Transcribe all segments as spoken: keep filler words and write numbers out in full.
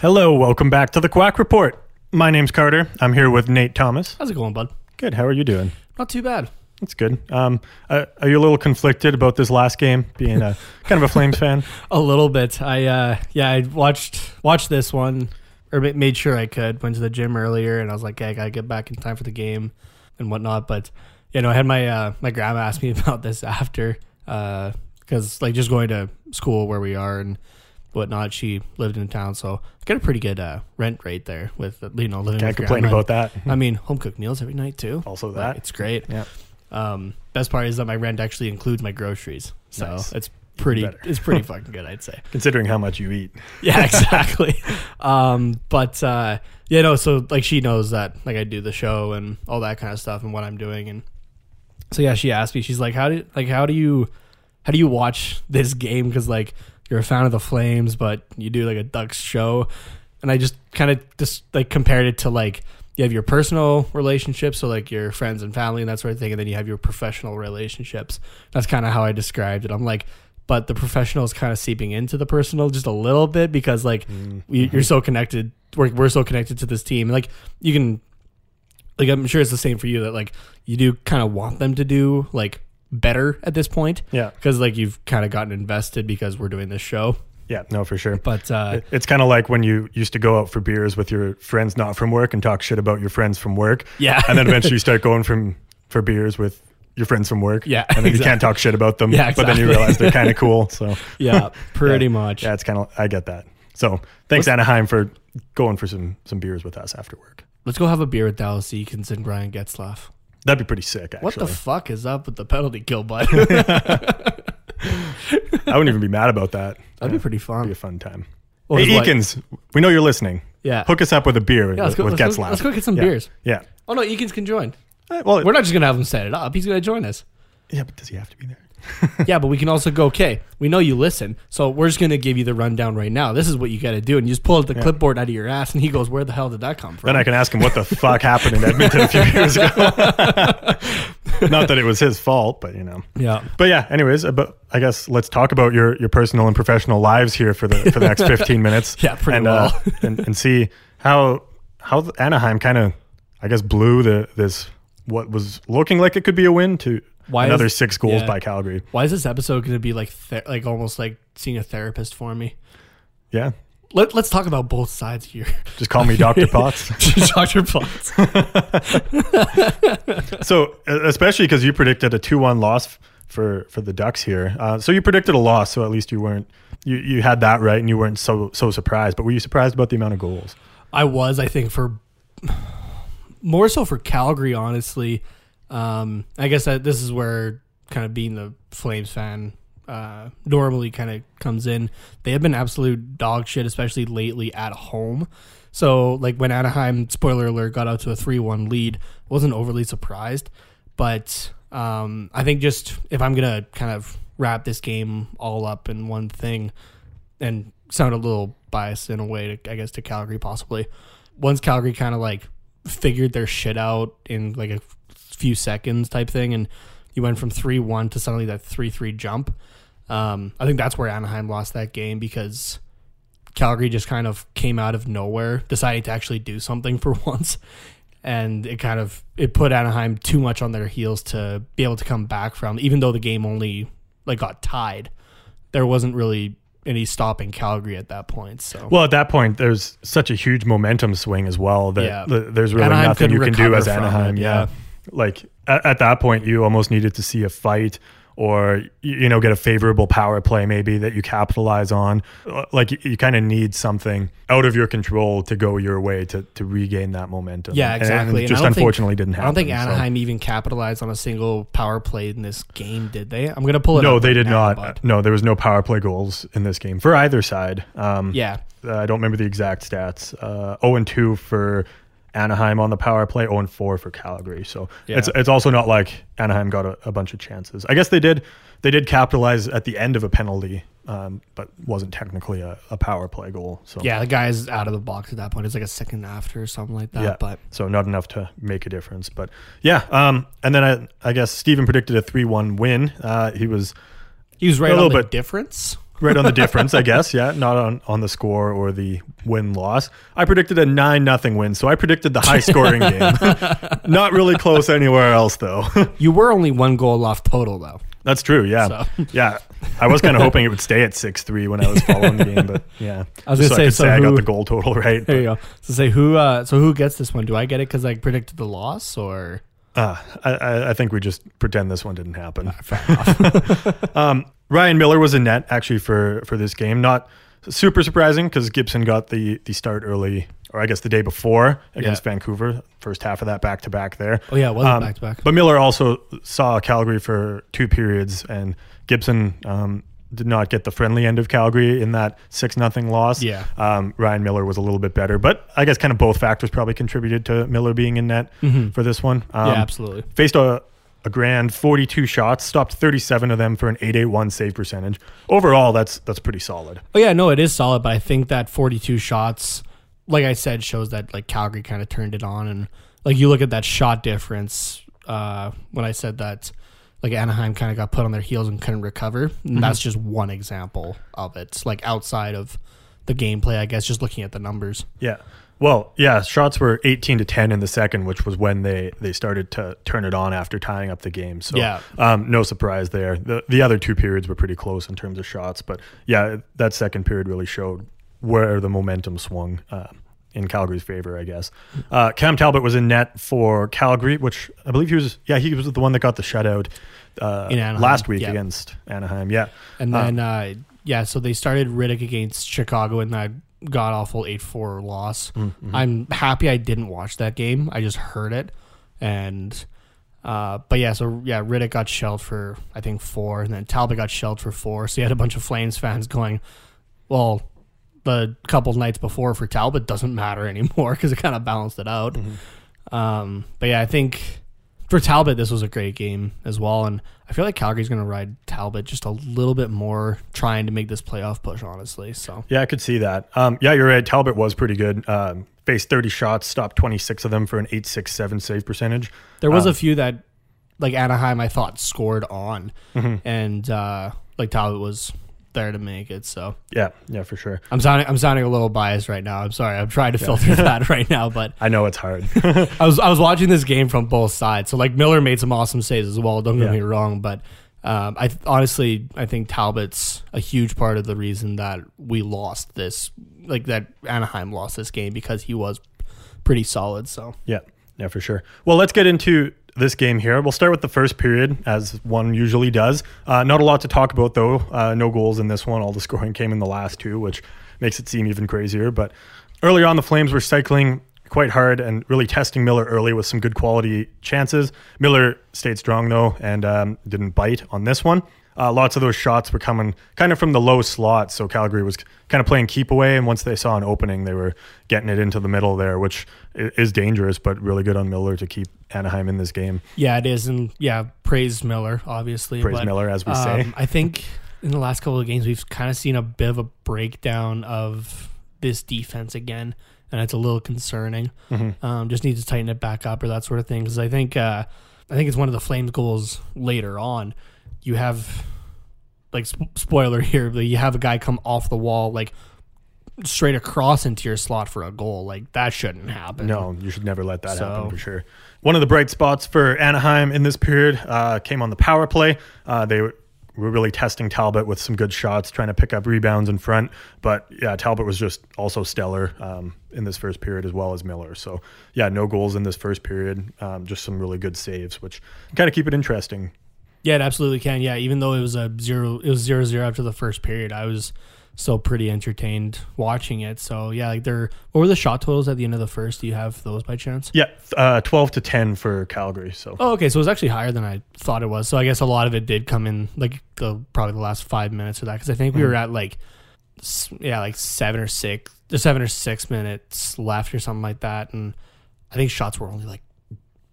Hello, welcome back to the Quack Report. My name's Carter. I'm here with Nate Thomas. How's it going, bud? Good. How are you doing? Not too bad. That's good. Um, uh, are you a little conflicted about this last game, being a, kind of a Flames fan? A little bit. I uh, yeah, I watched watched this one, or made sure I could. Went to the gym earlier, and I was like, hey, I gotta get back in time for the game and whatnot. But you know, I had my uh, my grandma ask me about this after, because uh, like just going to school where we are and whatnot. She lived in town, so I got a pretty good uh, rent rate there with you know living. Can't complain about that. I mean, home cooked meals every night too. Also that, like, it's great. Yeah. Um, best part is that my rent actually includes my groceries, so nice. it's pretty Better. it's pretty fucking good, I'd say, considering how much you eat. Yeah, exactly. um, but uh, you know, so like she knows that like I do the show and all that kind of stuff and what I'm doing, and so yeah, she asked me, she's like, how do like how do you how do you watch this game? Because like you're a fan of the Flames, but you do like a Ducks show, and I just kind of just like compared it to like. You have your personal relationships, so like your friends and family and that sort of thing, and then you have your professional relationships. That's kind of how I described it. I'm like, but the professional is kind of seeping into the personal just a little bit because like mm-hmm. you're so connected. We're, we're so connected to this team. And like you can, like I'm sure it's the same for you that like you do kind of want them to do like better at this point. Yeah. Because like you've kind of gotten invested because we're doing this show. Yeah, no, for sure. But uh, it's kind of like when you used to go out for beers with your friends not from work and talk shit about your friends from work. Yeah. And then eventually you start going from for beers with your friends from work. Yeah. And then exactly. You can't talk shit about them. Yeah, exactly. But then you realize they're kind of cool. So yeah, pretty yeah, much. Yeah, it's kind of, I get that. So thanks, let's, Anaheim, for going for some some beers with us after work. Let's go have a beer with Dallas Eakins and Brian Getzlaf. That'd be pretty sick, actually. What the fuck is up with the penalty kill button? I wouldn't even be mad about that. That'd yeah, be pretty fun. It'd be a fun time. Well, hey, Eakins, like, we know you're listening. Yeah. Hook us up with a beer yeah, let's go, with let's Getzlaf. Go, let's go get some yeah. beers. Yeah. Oh, no, Eakins can join. Right, well, we're not just going to have him set it up. He's going to join us. Yeah, but does he have to be there? Yeah, but we can also go, okay, we know you listen, so we're just going to give you the rundown right now. This is what you got to do. And you just pull the yeah. clipboard out of your ass, and he goes, where the hell did that come from? Then I can ask him what the fuck happened in Edmonton a few years ago. Not that it was his fault, but you know. Yeah. But yeah, anyways, but I guess let's talk about your, your personal and professional lives here for the for the next fifteen minutes. Yeah, pretty and, well. uh, and, and see how, how Anaheim kind of, I guess, blew the this what was looking like it could be a win to – Why Another is, six goals yeah. by Calgary. Why is this episode going to be like ther- like almost like seeing a therapist for me? Yeah. Let, let's talk about both sides here. Just call me Doctor Potts. Doctor Potts. So, especially because you predicted a two one loss f- for, for the Ducks here. Uh, so, you predicted a loss, so at least you weren't, you, you had that right and you weren't so, so surprised. But were you surprised about the amount of goals? I was, I think, for more so for Calgary, honestly. Um, I guess that this is where kind of being the Flames fan uh, normally kind of comes in. They have been absolute dog shit, especially lately at home. So, like, when Anaheim, spoiler alert, got out to a three one lead, wasn't overly surprised. But um, I think just if I'm going to kind of wrap this game all up in one thing and sound a little biased in a way, to, I guess, to Calgary possibly, once Calgary kind of, like, figured their shit out in, like, a few seconds type thing, and you went from three one to suddenly that three three jump. Um, I think that's where Anaheim lost that game because Calgary just kind of came out of nowhere, decided to actually do something for once, and it kind of it put Anaheim too much on their heels to be able to come back from. Even though the game only like got tied, there wasn't really any stopping Calgary at that point. So well, at that point, there's such a huge momentum swing as well that yeah. the, there's really Anaheim nothing you can do as Anaheim. It, yeah. yeah. Like at, at that point, you almost needed to see a fight or, you know, get a favorable power play maybe that you capitalize on. Like you, you kind of need something out of your control to go your way to, to regain that momentum. Yeah, exactly. And, and just and unfortunately think, didn't happen. I don't think Anaheim so. even capitalized on a single power play in this game, did they? I'm going to pull it no, up. No, they did now, not. But. No, there was no power play goals in this game for either side. Um, yeah. I don't remember the exact stats. Uh, oh and two for Anaheim on the power play, oh and four for Calgary. So yeah. it's it's also not like Anaheim got a, a bunch of chances. I guess they did they did capitalize at the end of a penalty, um, but wasn't technically a, a power play goal. So yeah, the guy's out of the box at that point. It's like a second after or something like that. Yeah. But so not enough to make a difference. But yeah, um, and then I I guess Steven predicted a three one win. Uh, he was he was right a on little the bit difference. right on the difference, I guess. Yeah, not on, on the score or the win-loss. I predicted a nine nothing win, so I predicted the high-scoring game. Not really close anywhere else, though. You were only one goal off total, though. That's true, yeah. So. Yeah, I was kind of hoping it would stay at six three when I was following the game, but yeah. I was going to so say, I, so say who, I got the goal total right. There you go. So, say who, uh, so who gets this one? Do I get it because I predicted the loss, or...? Uh, I, I think we just pretend this one didn't happen. Fair enough. um, Ryan Miller was in net actually for, for this game. Not super surprising because Gibson got the, the start early, or I guess the day before against yeah. Vancouver. First half of that back-to-back there. Oh, yeah, it wasn't um, back-to-back. But Miller also saw Calgary for two periods, and Gibson um, did not get the friendly end of Calgary in that six nothing loss. Yeah. Um, Ryan Miller was a little bit better, but I guess kind of both factors probably contributed to Miller being in net mm-hmm. for this one. Um, yeah, absolutely. Faced a, a grand forty-two shots, stopped thirty-seven of them for an eight eighty-one save percentage. Overall, that's that's pretty solid. Oh, yeah, no, it is solid, but I think that forty-two shots, like I said, shows that like Calgary kind of turned it on. And like you look at that shot difference uh, when I said that, like Anaheim kind of got put on their heels and couldn't recover. And mm-hmm. that's just one example of it. Like outside of the gameplay, I guess, just looking at the numbers. Yeah. Well, yeah, shots were eighteen to ten in the second, which was when they, they started to turn it on after tying up the game. So yeah. um, no surprise there. The, the other two periods were pretty close in terms of shots. But yeah, that second period really showed where the momentum swung uh, in Calgary's favor, I guess. Uh, Cam Talbot was in net for Calgary, which I believe he was, yeah, he was the one that got the shutout uh, in Anaheim, last week yeah. against Anaheim. Yeah. And then, uh, uh, yeah, so they started Riddick against Chicago in that god-awful eight four loss. Mm-hmm. I'm happy I didn't watch that game. I just heard it. And, uh, but yeah, so yeah, Riddick got shelled for, I think, four, and then Talbot got shelled for four. So you had a bunch of Flames fans going, well, the couple nights before for Talbot doesn't matter anymore because it kind of balanced it out. Mm-hmm. Um, but yeah, I think for Talbot, this was a great game as well. And I feel like Calgary's going to ride Talbot just a little bit more trying to make this playoff push, honestly. So yeah, I could see that. Um, yeah, you're right. Talbot was pretty good. Um, faced thirty shots, stopped twenty-six of them for an eight sixty-seven save percentage. There was um, a few that like Anaheim, I thought, scored on. Mm-hmm. And uh, like Talbot was there to make it, so yeah, yeah, for sure. I'm sounding, I'm sounding a little biased right now. I'm sorry. I'm trying to filter yeah. that right now, but I know it's hard. I was, I was watching this game from both sides. So like Miller made some awesome saves as well. Don't get yeah. me wrong, but um, I th- honestly, I think Talbot's a huge part of the reason that we lost this, like that Anaheim lost this game because he was pretty solid. So yeah, yeah, for sure. Well, let's get into this game here. We'll start with the first period, as one usually does. Uh, not a lot to talk about, though. Uh, no goals in this one. All the scoring came in the last two, which makes it seem even crazier. But early on, the Flames were cycling quite hard and really testing Miller early with some good quality chances. Miller stayed strong, though, and um, didn't bite on this one. Uh, lots of those shots were coming kind of from the low slot, so Calgary was kind of playing keep away, and once they saw an opening, they were getting it into the middle there, which is dangerous, but really good on Miller to keep Anaheim in this game. Yeah, it is, and yeah, praise Miller, obviously. Praise but, Miller, as we um, say. I think in the last couple of games, we've kind of seen a bit of a breakdown of this defense again, and it's a little concerning. Mm-hmm. Um, just need to tighten it back up or that sort of thing, because I think uh, I think it's one of the Flames goals later on. You have, like, sp- spoiler here, but you have a guy come off the wall, like, straight across into your slot for a goal. Like, that shouldn't happen. No, you should never let that so. happen, for sure. One of the bright spots for Anaheim in this period uh, came on the power play. Uh, they were really testing Talbot with some good shots, trying to pick up rebounds in front. But, yeah, Talbot was just also stellar um, in this first period as well as Miller. So, yeah, no goals in this first period, um, just some really good saves, which kind of keep it interesting. Yeah, it absolutely can. Yeah, even though it was a zero, it was zero zero after the first period, I was still pretty entertained watching it. So yeah, like they're what were the shot totals at the end of the first? Do you have those by chance? Yeah, uh, twelve to ten for Calgary. So oh, okay, so it was actually higher than I thought it was. So I guess a lot of it did come in like the probably the last five minutes of that because I think we mm-hmm. were at like yeah like seven or six, seven or six minutes left or something like that, and I think shots were only like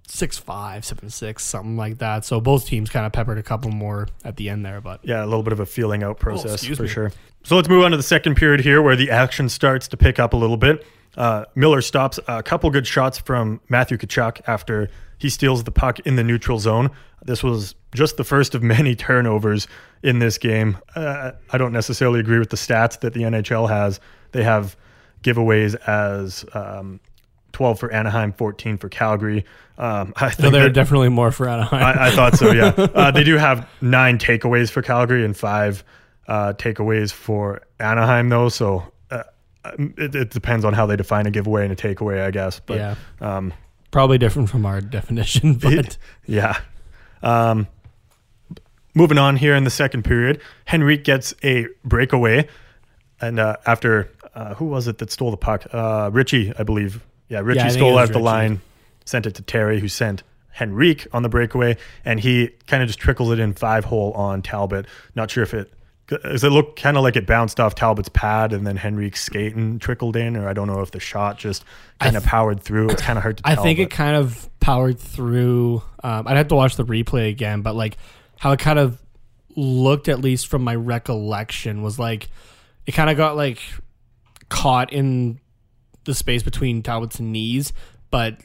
six five, seven six, something like that. So both teams kind of peppered a couple more at the end there, but yeah, a little bit of a feeling out process oh, for me. sure. So let's move on to the second period here, where the action starts to pick up a little bit. Uh, Miller stops a couple good shots from Matthew Tkachuk after he steals the puck in the neutral zone. This was just the first of many turnovers in this game. Uh, I don't necessarily agree with the stats that the N H L has. They have giveaways as um, twelve for Anaheim, fourteen for Calgary. Um, I think no, they're that, definitely more for Anaheim. I, I thought so, yeah. Uh, they do have nine takeaways for Calgary and five uh, takeaways for Anaheim, though, so... It, it depends on how they define a giveaway and a takeaway, I guess. But yeah. um, probably different from our definition. But it, yeah. Um, moving on here in the second period, Henrique gets a breakaway, and uh, after uh, who was it that stole the puck? Uh, Richie, I believe. Yeah, Richie yeah, stole out the line, sent it to Terry, who sent Henrique on the breakaway, and he kind of just trickles it in five hole on Talbot. Not sure if it. Does it look kind of like it bounced off Talbot's pad and then Henrique's skating trickled in, or I don't know if the shot just kind of th- powered through. It's kind of hard to I tell. I think but. it kind of powered through. Um, I'd have to watch the replay again, but like how it kind of looked, at least from my recollection, was like it kind of got like caught in the space between Talbot's knees, but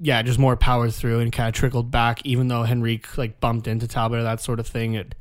yeah, just more powered through and kind of trickled back, even though Henrique like bumped into Talbot or that sort of thing. It,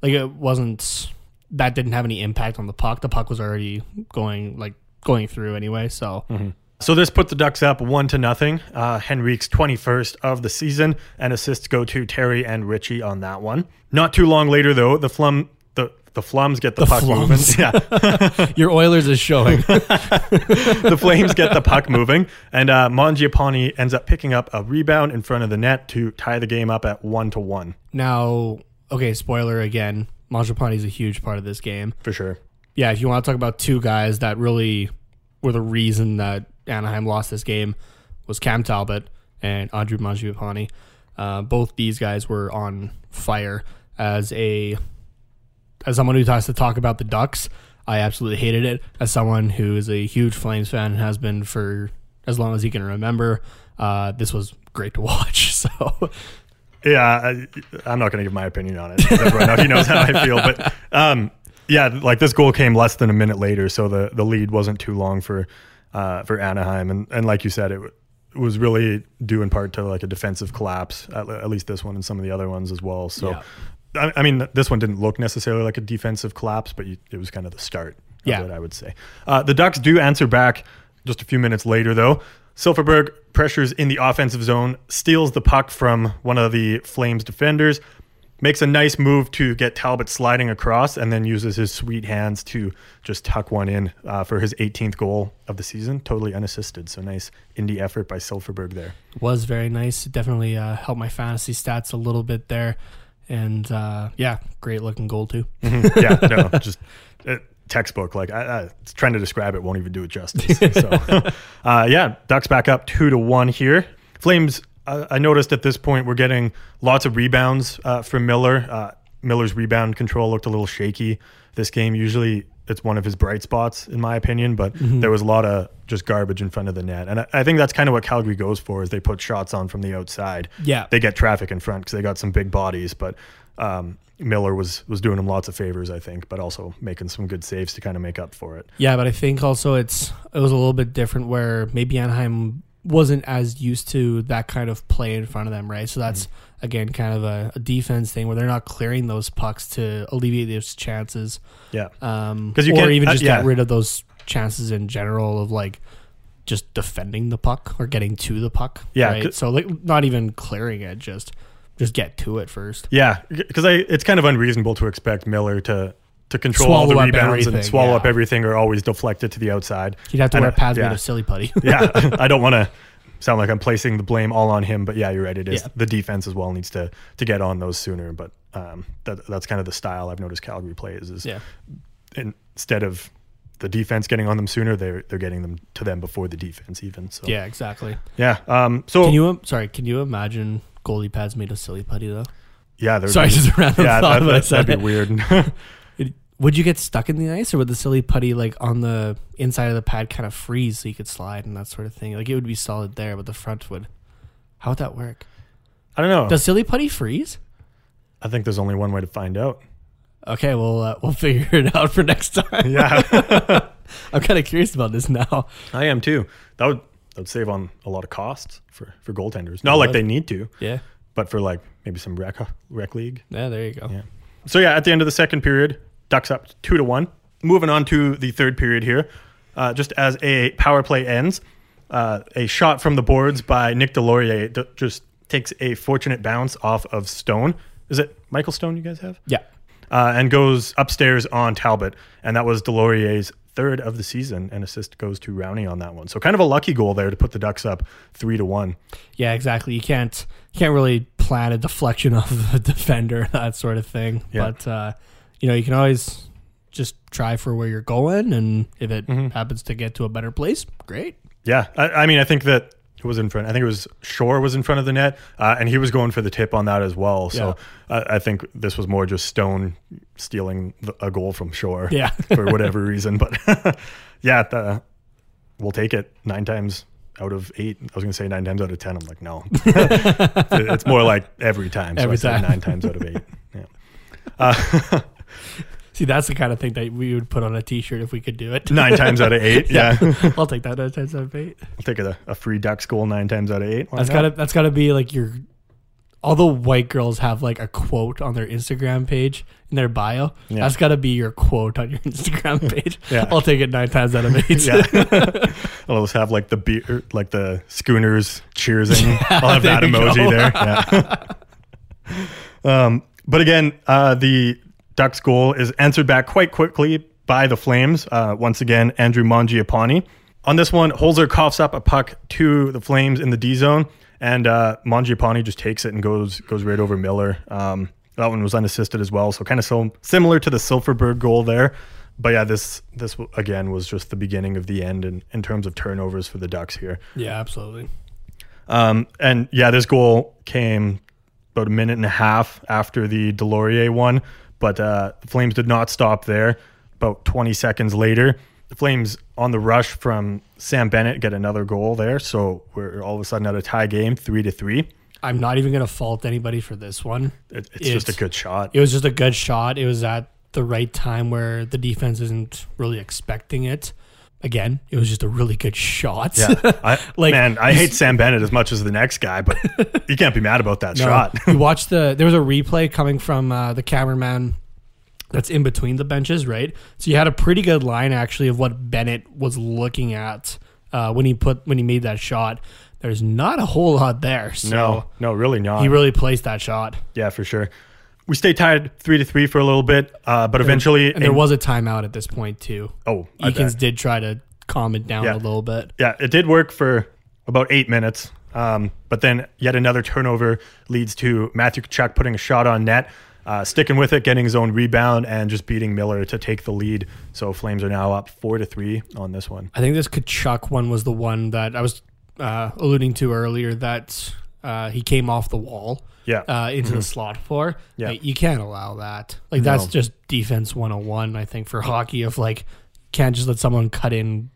Like it wasn't, that didn't have any impact on the puck. The puck was already going like going through anyway. So, mm-hmm. so this put the Ducks up one to nothing. Uh, Henrique's twenty-first of the season, and assists go to Terry and Richie on that one. Not too long later, though, the flum the the Flums get the, the puck flums. moving. Yeah, your Oilers is showing. The Flames get the puck moving, and uh, Mangiapane ends up picking up a rebound in front of the net to tie the game up at one to one. Now. Okay, spoiler again. Mangiapane is a huge part of this game. For sure. Yeah, if you want to talk about two guys that really were the reason that Anaheim lost this game, was Cam Talbot and Andrew Mangiapane. Uh, both these guys were on fire. As a as someone who has to talk about the Ducks, I absolutely hated it. As someone who is a huge Flames fan and has been for as long as he can remember, uh, this was great to watch. So... Yeah, I, I'm not going to give my opinion on it. Everyone knows, he knows how I feel. But, um, yeah, like this goal came less than a minute later, so the, the lead wasn't too long for uh, for Anaheim. And, and like you said, it, it was really due in part to like a defensive collapse, at, at least this one and some of the other ones as well. So, yeah. I, I mean, this one didn't look necessarily like a defensive collapse, but you, it was kind of the start of yeah. it, I would say. Uh, the Ducks do answer back just a few minutes later, though. Silfverberg pressures in the offensive zone, steals the puck from one of the Flames defenders, makes a nice move to get Talbot sliding across, and then uses his sweet hands to just tuck one in uh, for his eighteenth goal of the season, totally unassisted. So nice indie effort by Silfverberg there. Was very nice. Definitely uh, helped my fantasy stats a little bit there. And uh, yeah, great looking goal too. Mm-hmm. Yeah, no, just... It, textbook like I, I trying to describe it won't even do it justice. So uh yeah Ducks back up two to one here. Flames, uh, I noticed at this point we're getting lots of rebounds uh from Miller. uh Miller's rebound control looked a little shaky this game. Usually it's one of his bright spots in my opinion, but mm-hmm. there was a lot of just garbage in front of the net, and I, I think that's kind of what Calgary goes for, is they put shots on from the outside. Yeah, they get traffic in front because they got some big bodies, but um Miller was was doing him lots of favors, I think, but also making some good saves to kind of make up for it. Yeah, but I think also it's it was a little bit different where maybe Anaheim wasn't as used to that kind of play in front of them, right? So that's, mm-hmm. again, kind of a, a defense thing where they're not clearing those pucks to alleviate those chances. Yeah. Um, you or even just uh, yeah. get rid of those chances in general of, like, just defending the puck or getting to the puck. Yeah. Right? So, like, not even clearing it, just... Just get to it first. Yeah, because it's kind of unreasonable to expect Miller to, to control swallow all the rebounds and swallow yeah. up everything, or always deflect it to the outside. He'd have to and wear pads made yeah. of silly putty. Yeah, I don't want to sound like I'm placing the blame all on him, but yeah, you're right. It is yeah. the defense as well needs to to get on those sooner. But um, that that's kind of the style I've noticed Calgary plays is yeah. instead of the defense getting on them sooner, they're they're getting them to them before the defense even. So yeah, exactly. Yeah. Um. So can you sorry? Can you imagine? Goalie pads made of silly putty, though. Yeah, they're sorry, just a random yeah, thought. That, that, that'd be weird. Would you get stuck in the ice, or would the silly putty like on the inside of the pad kind of freeze so you could slide and that sort of thing? Like it would be solid there, but the front would How would that work? I don't know. Does Silly Putty freeze? I think there's only one way to find out. Okay, well, uh, we'll figure it out for next time. Yeah. I'm kind of curious about this now. I am too. That would that would save on a lot of costs for, for goaltenders. Not like they need to. Yeah. But for like maybe some rec, rec league. Yeah, there you go. Yeah. So yeah, at the end of the second period, Ducks up two to one. Moving on to the third period here. Uh, just as a power play ends, uh, a shot from the boards by Nick Delorier d- just takes a fortunate bounce off of Stone. Is it Michael Stone you guys have? Yeah. Uh, and goes upstairs on Talbot. And that was Delorier's third of the season, and assist goes to Rowney on that one. So kind of a lucky goal there to put the Ducks up three to one. Yeah, exactly. You can't you can't really plan a deflection off of a defender, that sort of thing. Yeah. But uh, you know, you can always just try for where you're going, and if it mm-hmm. happens to get to a better place, great. Yeah, I, I mean, I think that it was in front. I think it was Shore was in front of the net, uh, and he was going for the tip on that as well. So yeah. I, I think this was more just Stone stealing the, a goal from Shore, yeah. for whatever reason. But yeah, the, we'll take it nine times out of eight. I was going to say nine times out of ten. I'm like, no, it's more like every time. Every so I time, nine times out of eight. Yeah. Uh, See, that's the kind of thing that we would put on a T-shirt if we could do it. Nine times out of eight, yeah. yeah. I'll take that nine times out of eight. I'll take a, a free Ducks goal nine times out of eight. Why that's got to that's got to be like your... All the white girls have like a quote on their Instagram page in their bio. Yeah. That's got to be your quote on your Instagram page. yeah. I'll take it nine times out of eight. yeah. I'll always have like the beer, like the Schooners cheers. Yeah, I'll have that emoji there. Yeah. um, but again, uh, the... Ducks goal is answered back quite quickly by the Flames. Uh, once again, Andrew Mangiapane. On this one, Holzer coughs up a puck to the Flames in the D zone, and uh, Mangiapane just takes it and goes goes right over Miller. Um, that one was unassisted as well, so kind of so similar to the Silfverberg goal there. But yeah, this this again was just the beginning of the end in, in terms of turnovers for the Ducks here. Yeah, absolutely. Um, and yeah, this goal came about a minute and a half after the Delorier one. But uh, the Flames did not stop there. About twenty seconds later, the Flames on the rush from Sam Bennett get another goal there. So we're all of a sudden at a tie game, three to three. I'm not even going to fault anybody for this one. It, it's, it's just a good shot. It was just a good shot. It was at the right time where the defense isn't really expecting it. Again, it was just a really good shot. Yeah, I, like, man, I hate Sam Bennett as much as the next guy, but you can't be mad about that no, shot. You watched the there was a replay coming from uh, the cameraman that's in between the benches, right? So you had a pretty good line actually of what Bennett was looking at uh, when he put when he made that shot. There's not a whole lot there. So no, no, really not. He really placed that shot. Yeah, for sure. We stay tied three to three for a little bit, uh, but eventually... And there was a timeout at this point, too. Oh, I Eakins bet. did try to calm it down yeah. a little bit. Yeah, it did work for about eight minutes, um, but then yet another turnover leads to Matthew Tkachuk putting a shot on net, uh, sticking with it, getting his own rebound, and just beating Miller to take the lead. So Flames are now up four to three on this one. I think this Tkachuk one was the one that I was uh, alluding to earlier that... Uh, he came off the wall yeah. uh, into mm-hmm. the slot for. Yeah. Like, you can't allow that. Like that's no. just defense one oh one, I think, for hockey of like can't just let someone cut in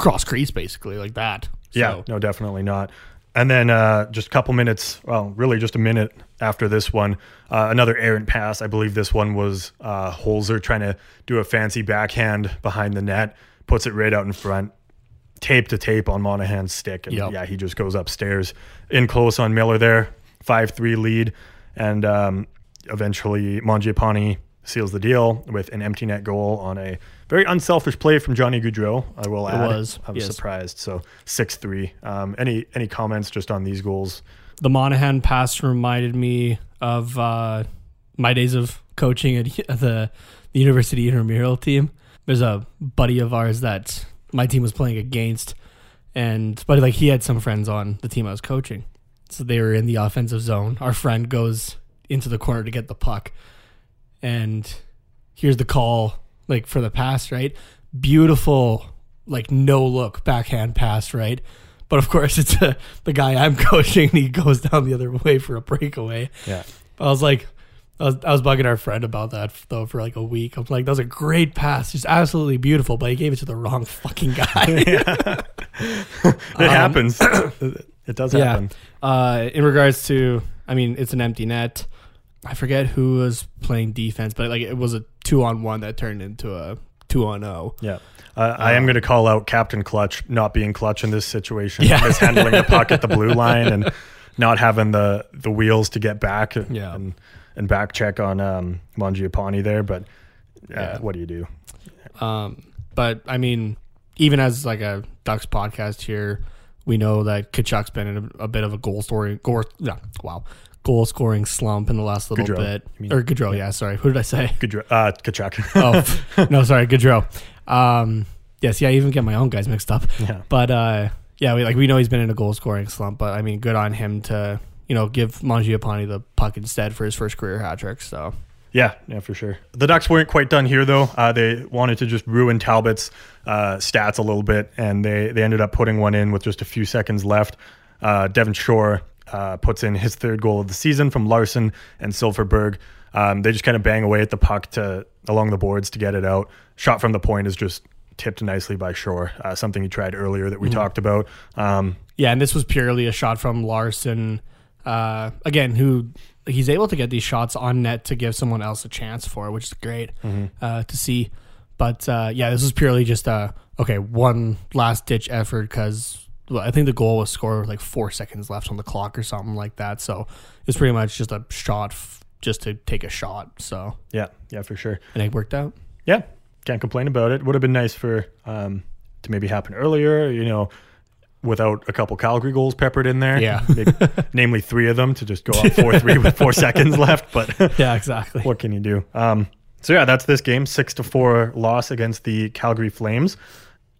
cross crease basically like that. So. Yeah, no, definitely not. And then uh, just a couple minutes, well, really just a minute after this one, uh, another errant pass. I believe this one was uh, Holzer trying to do a fancy backhand behind the net, puts it right out in front. Tape to tape on Monahan's stick. And yep. yeah, he just goes upstairs in close on Miller there, five three lead. And um, eventually Mangiapane seals the deal with an empty net goal on a very unselfish play from Johnny Gaudreau. I will add. It was. I was yes. surprised. So six three. Um, any, any comments just on these goals? The Monahan pass reminded me of uh, my days of coaching at the, the university intramural team. There's a buddy of ours that... my team was playing against, and but like he had some friends on the team I was coaching, so they were in the offensive zone. Our friend goes into the corner to get the puck, and here's the call like for the pass, right? Beautiful, like no look backhand pass, right? But of course, it's a, the guy I'm coaching. And he goes down the other way for a breakaway. Yeah, I was like. I was, I was bugging our friend about that, though, for like a week. I'm like, that was a great pass. Just absolutely beautiful, but he gave it to the wrong fucking guy. it um, happens. It It does happen. Yeah. Uh, in regards to, I mean, it's an empty net. I forget who was playing defense, but like it was a two-on-one that turned into a two-on-oh. Yeah. Uh, I am going to call out Captain Clutch not being clutch in this situation, yeah. mishandling the puck at the blue line and not having the, the wheels to get back yeah. and, and back check on um, Mangiapane there. But uh, yeah. what do you do? Um, but, I mean, even as like a Ducks podcast here, we know that Kachuk's been in a, a bit of a goal story. Goal, yeah, wow. Goal scoring slump in the last little Gaudreau. bit. You mean, or Gaudreau, yeah. yeah, sorry. Who did I say? Gaudreau, uh, Kachuk. oh, no, sorry, Gaudreau. Um, yes, yeah, I even get my own guys mixed up. Yeah. But, uh, yeah, we, like, we know he's been in a goal scoring slump, but, I mean, good on him to, you know, give Mangiapane the puck instead for his first career hat trick, so... Yeah, yeah, for sure. The Ducks weren't quite done here, though. Uh, they wanted to just ruin Talbot's uh, stats a little bit, and they, they ended up putting one in with just a few seconds left. Uh, Devon Shore uh, puts in his third goal of the season from Larson and Silfverberg. Um, they just kind of bang away at the puck to along the boards to get it out. Shot from the point is just tipped nicely by Shore, uh, something he tried earlier that we mm-hmm. talked about. Um, yeah, and this was purely a shot from Larson, uh, again, who... He's able to get these shots on net to give someone else a chance for it, which is great mm-hmm. uh, to see. But, uh, yeah, this was purely just, a, okay, one last-ditch effort because well, I think the goal was scored with, like, four seconds left on the clock or something like that. So it's pretty much just a shot f- just to take a shot. So yeah, yeah, for sure. And it worked out. Yeah, can't complain about it. Would have been nice for um, to maybe happen earlier, you know, without a couple Calgary goals peppered in there. Yeah. Maybe, namely three of them to just go up four three with four seconds left. But yeah, exactly. What can you do? Um, so yeah, that's this game. six to four loss against the Calgary Flames.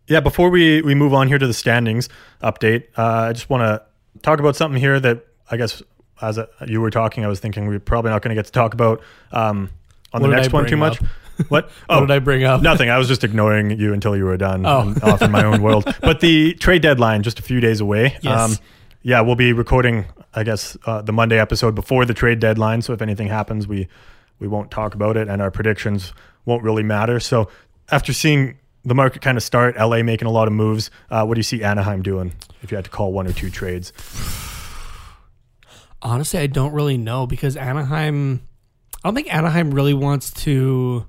Yeah, before we, we move on here to the standings update, uh, I just want to talk about something here that I guess as a, you were talking, I was thinking we're probably not going to get to talk about um, on what the next one too much. Up? What? Oh, what did I bring up? Nothing. I was just ignoring you until you were done. Oh. I'm off in my own world. But the trade deadline, just a few days away. Yes. Um, yeah, we'll be recording, I guess, uh, the Monday episode before the trade deadline. So if anything happens, we, we won't talk about it and our predictions won't really matter. So after seeing the market kind of start, L A making a lot of moves, uh, what do you see Anaheim doing if you had to call one or two trades? Honestly, I don't really know because Anaheim... I don't think Anaheim really wants to...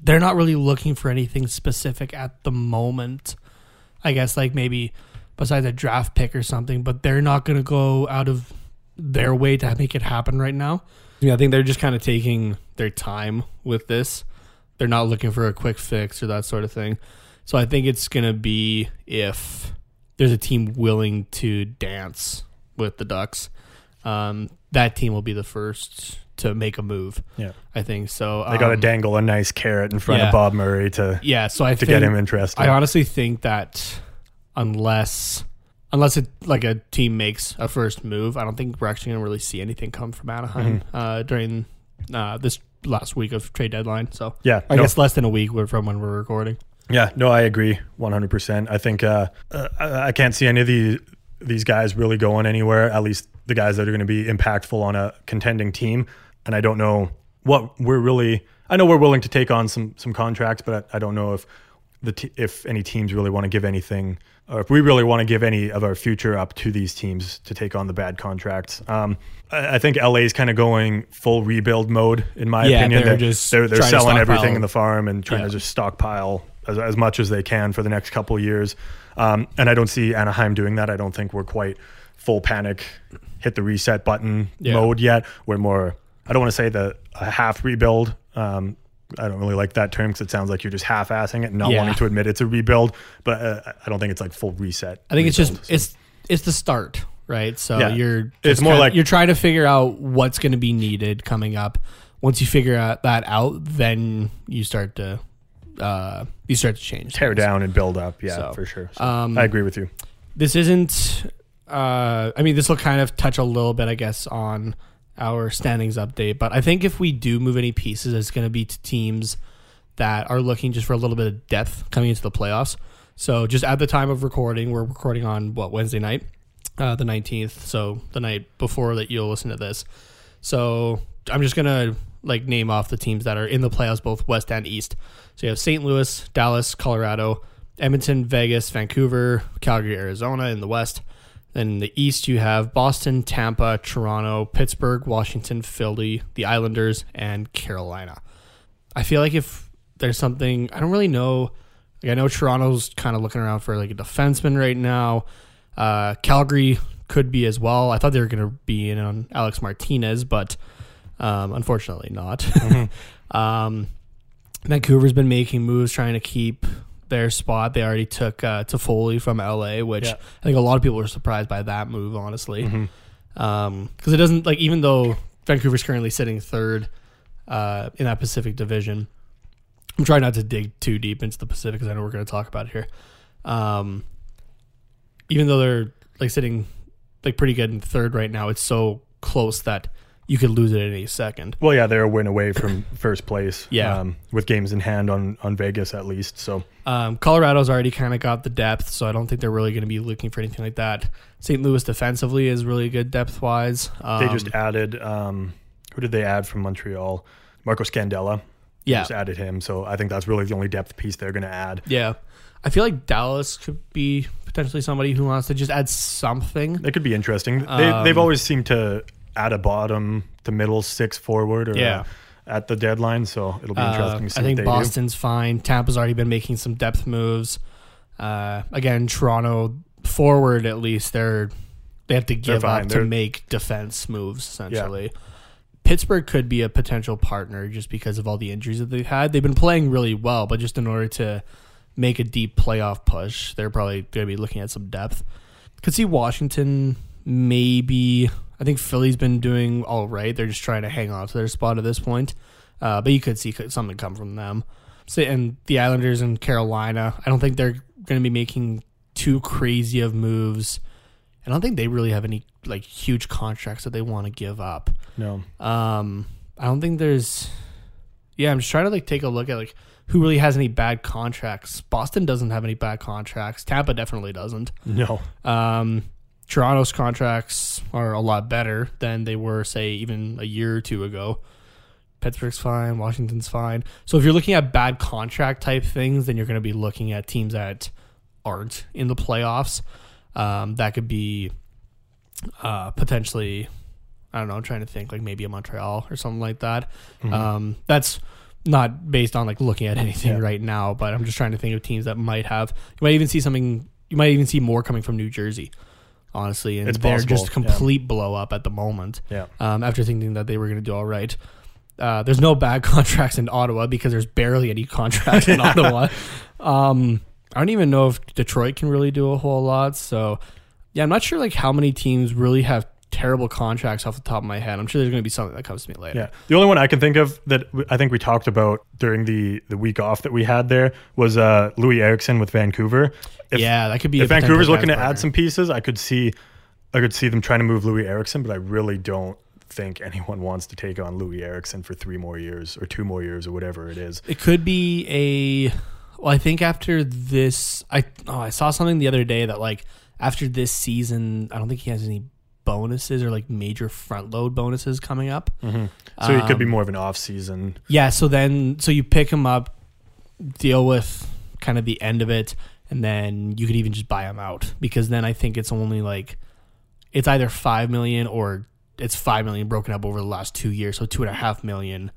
They're not really looking for anything specific at the moment. I guess like maybe besides a draft pick or something, but they're not going to go out of their way to make it happen right now. Yeah, I think they're just kind of taking their time with this. They're not looking for a quick fix or that sort of thing. So I think it's going to be if there's a team willing to dance with the Ducks, um, that team will be the first... to make a move. Yeah. I think so. They um, got to dangle a nice carrot in front yeah. of Bob Murray to yeah, so I to think, get him interested. I honestly think that unless unless it like a team makes a first move, I don't think we're actually going to really see anything come from Anaheim mm-hmm. uh, during uh, this last week of trade deadline. So yeah, I no. guess less than a week from when we're recording. Yeah, no, I agree one hundred percent. I think uh, uh, I can't see any of the these guys really going anywhere, at least the guys that are going to be impactful on a contending team. And I don't know what we're really... I know we're willing to take on some some contracts, but I, I don't know if the t- if any teams really want to give anything, or if we really want to give any of our future up to these teams to take on the bad contracts. Um, I, I think L A's kind of going full rebuild mode, in my yeah, opinion. They're, they're just they're, they're selling everything in the farm and trying yeah. to just stockpile as, as much as they can for the next couple of years. Um, and I don't see Anaheim doing that. I don't think we're quite full panic, hit the reset button yeah. mode yet. We're more... I don't want to say the a half rebuild. Um, I don't really like that term because it sounds like you're just half-assing it and not yeah. wanting to admit it's a rebuild. But uh, I don't think it's like full reset. I think rebuild, it's just so. it's it's the start, right? So yeah. you're it's more kinda, like you're trying to figure out what's going to be needed coming up. Once you figure out that out, then you start to uh, you start to change, tear things down and build up. Yeah, so, for sure. So um, I agree with you. This isn't. Uh, I mean, this will kind of touch a little bit, I guess, on our standings update, but I think if we do move any pieces, it's going to be to teams that are looking just for a little bit of depth coming into the playoffs. So just at the time of recording, we're recording on what Wednesday night, uh, the nineteenth. So the night before that you'll listen to this. So I'm just going to like name off the teams that are in the playoffs, both West and East. So you have Saint Louis, Dallas, Colorado, Edmonton, Vegas, Vancouver, Calgary, Arizona in the West, Then in the East, you have Boston, Tampa, Toronto, Pittsburgh, Washington, Philly, the Islanders, and Carolina. I feel like if there's something, I don't really know. Like I know Toronto's kind of looking around for like a defenseman right now. Uh, Calgary could be as well. I thought they were going to be in on Alec Martinez, but um, unfortunately not. Mm-hmm. um, Vancouver's been making moves trying to keep their spot. They already took uh, Toffoli from L A, which yeah. I think a lot of people were surprised by that move, honestly. Because mm-hmm. um, it doesn't, like, even though Vancouver's currently sitting third uh, in that Pacific division, I'm trying not to dig too deep into the Pacific because I know we're going to talk about it here. Um, even though they're, like, sitting, like, pretty good in third right now, it's so close that you could lose it any second. Well, yeah, they're a win away from first place. yeah, um, with games in hand on, on Vegas at least. So um, Colorado's already kind of got the depth, so I don't think they're really going to be looking for anything like that. Saint Louis defensively is really good depth wise. Um, they just added um, who did they add from Montreal? Marco Scandella. Yeah, just added him. So I think that's really the only depth piece they're going to add. Yeah, I feel like Dallas could be potentially somebody who wants to just add something. That could be interesting. Um, they, they've always seemed to at a bottom to middle six forward or yeah. uh, at the deadline. So it'll be interesting uh, to see. I think what they Boston's do. Fine. Tampa's already been making some depth moves. Uh, again, Toronto forward, at least they're, they have to give up they're, to make defense moves essentially. Yeah. Pittsburgh could be a potential partner just because of all the injuries that they've had. They've been playing really well, but just in order to make a deep playoff push, they're probably going to be looking at some depth. Could see Washington maybe. I think Philly's been doing all right. They're just trying to hang on to their spot at this point. Uh, but you could see something come from them. So, and the Islanders and Carolina, I don't think they're going to be making too crazy of moves. I don't think they really have any like huge contracts that they want to give up. No. Um, I don't think there's... Yeah, I'm just trying to like take a look at like who really has any bad contracts. Boston doesn't have any bad contracts. Tampa definitely doesn't. No. Um... Toronto's contracts are a lot better than they were, say, even a year or two ago. Pittsburgh's fine. Washington's fine. So if you're looking at bad contract type things, then you're going to be looking at teams that aren't in the playoffs. Um, that could be uh, potentially, I don't know, I'm trying to think, like maybe a Montreal or something like that. Mm-hmm. Um, that's not based on like looking at anything yeah. right now, but I'm just trying to think of teams that might have, you might even see something, you might even see more coming from New Jersey. Honestly, and it's they're possible. Just complete yeah. blow up at the moment. Yeah. Um, after thinking that they were going to do all right, uh, there's no bad contracts in Ottawa because there's barely any contracts in Ottawa. Um, I don't even know if Detroit can really do a whole lot. So, yeah, I'm not sure like how many teams really have terrible contracts off the top of my head. I'm sure there's going to be something that comes to me later. Yeah. The only one I can think of that I think we talked about during the, the week off that we had there was uh, Louis Eriksson with Vancouver. If, yeah, that could be. If Vancouver's looking to add some pieces, I could see, I could see them trying to move Louis Eriksson, but I really don't think anyone wants to take on Louis Eriksson for three more years or two more years or whatever it is. It could be a. Well, I think after this, I oh, I saw something the other day that like after this season, I don't think he has any bonuses or like major front load bonuses coming up. Mm-hmm. So um, it could be more of an off season. Yeah. So then, so you pick him up, deal with kind of the end of it. And then you could even just buy them out because then I think it's only like, it's either five million dollars or it's five million dollars broken up over the last two years. So two and a half million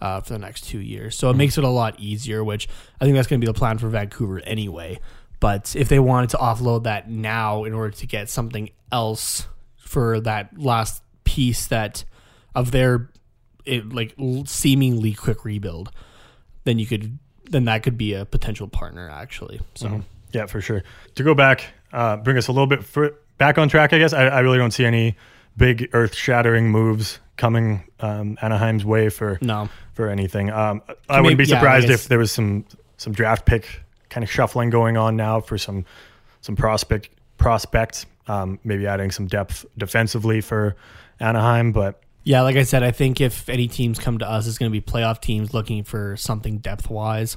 uh, for the next two years. So it makes it a lot easier, which I think that's going to be the plan for Vancouver anyway. But if they wanted to offload that now in order to get something else for that last piece that of their it, like seemingly quick rebuild, then you could, then that could be a potential partner actually. So mm-hmm. yeah, for sure. To go back, uh, bring us a little bit for, back on track, I guess. I, I really don't see any big earth shattering moves coming um, Anaheim's way for, no. for anything. Um, I Maybe, wouldn't be surprised yeah, if there was some, some draft pick kind of shuffling going on now for some, some prospect prospects, um, maybe adding some depth defensively for Anaheim, but yeah, like I said, I think if any teams come to us, it's going to be playoff teams looking for something depth-wise.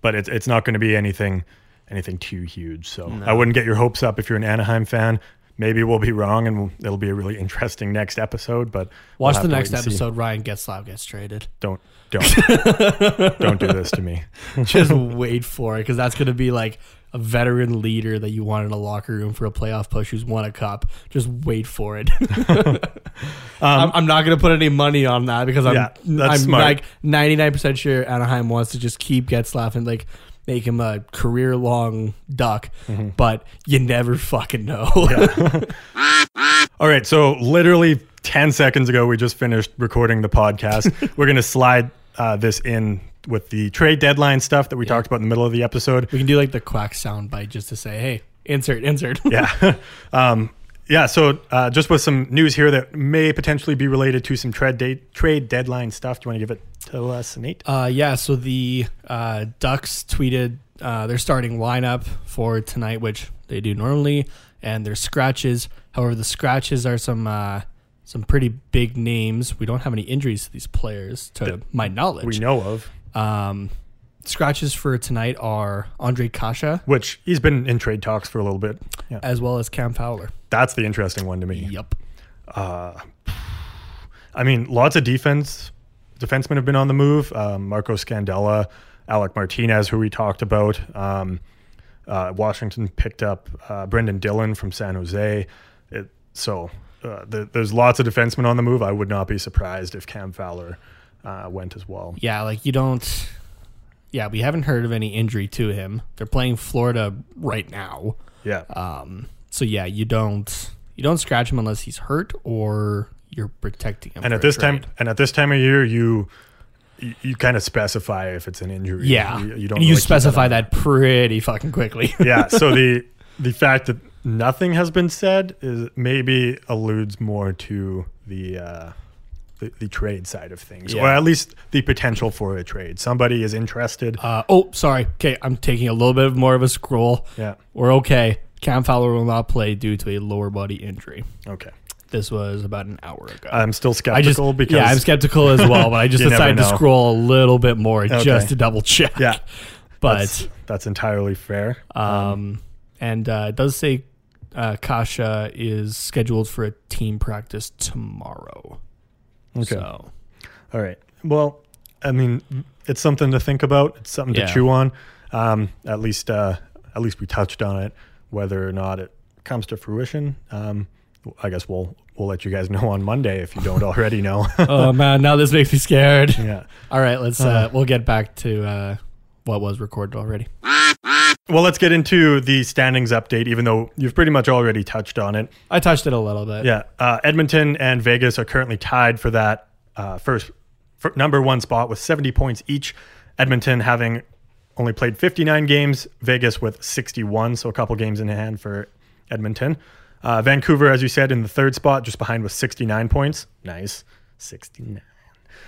But it's it's not going to be anything anything too huge. So no. I wouldn't get your hopes up if you're an Anaheim fan. Maybe we'll be wrong, and we'll, it'll be a really interesting next episode. But watch we'll the next episode. See. Ryan Getzlaf gets traded. Don't don't don't do this to me. Just wait for it because that's going to be like a veteran leader that you want in a locker room for a playoff push who's won a cup. Just wait for it. um, I'm, I'm not going to put any money on that because I'm, yeah, that's I'm like ninety-nine percent sure Anaheim wants to just keep Getzlaf and like make him a career-long Duck, mm-hmm. but you never fucking know. Yeah. All right, so literally ten seconds ago, we just finished recording the podcast. We're going to slide uh, this in with the trade deadline stuff that we yeah. talked about in the middle of the episode. We can do like the quack sound bite just to say, hey, insert, insert. yeah. Um, yeah. So uh, just with some news here that may potentially be related to some trade date, trade deadline stuff. Do you want to give it to us, Nate? Uh, yeah. So the uh, Ducks tweeted uh, their starting lineup for tonight, which they do normally, and their scratches. However, the scratches are some, uh, some pretty big names. We don't have any injuries to these players to that my knowledge. We know of. Um, scratches for tonight are Andre Kasha, which he's been in trade talks for a little bit, yeah. as well as Cam Fowler. That's the interesting one to me. Yep. Uh, I mean, lots of defense. Defensemen have been on the move. Um, Marco Scandella, Alec Martinez, who we talked about. Um, uh, Washington picked up uh, Brendan Dillon from San Jose. It, so uh, the, there's lots of defensemen on the move. I would not be surprised if Cam Fowler... Uh, went as well. Yeah, like you don't... Yeah, we haven't heard of any injury to him. They're playing Florida right now. Yeah. Um. So, yeah, you don't you don't scratch him unless he's hurt or you're protecting him. And at this time, and at this time of year, you you, you kind of specify if it's an injury. Yeah. You, you don't. And you really specify that, that pretty fucking quickly. yeah, so the, the fact that nothing has been said is maybe alludes more to the... Uh, The, the trade side of things, yeah. or at least the potential for a trade. Somebody is interested. Uh, oh, sorry. Okay, I'm taking a little bit more of a scroll. Yeah. We're okay. Cam Fowler will not play due to a lower body injury. Okay. This was about an hour ago. I'm still skeptical I just, because... Yeah, I'm skeptical as well, but I just decided to scroll a little bit more okay. just to double check. Yeah. But... That's, that's entirely fair. Um, um, and uh, it does say uh, Kasha is scheduled for a team practice tomorrow. Okay. So. All right. Well, I mean, it's something to think about. It's something yeah. to chew on. Um, at least, uh, at least we touched on it. Whether or not it comes to fruition, um, I guess we'll we'll let you guys know on Monday if you don't already know. Oh man, now this makes me scared. Yeah. All right. Let's. Uh, uh, we'll get back to uh, what was recorded already. Well, let's get into the standings update, even though you've pretty much already touched on it. I touched it a little bit. Yeah. Uh, Edmonton and Vegas are currently tied for that uh, first for number one spot with seventy points each. Edmonton having only played fifty-nine games, Vegas with sixty-one, so a couple games in hand for Edmonton. Uh, Vancouver, as you said, in the third spot, just behind with sixty-nine points. Nice. sixty-nine.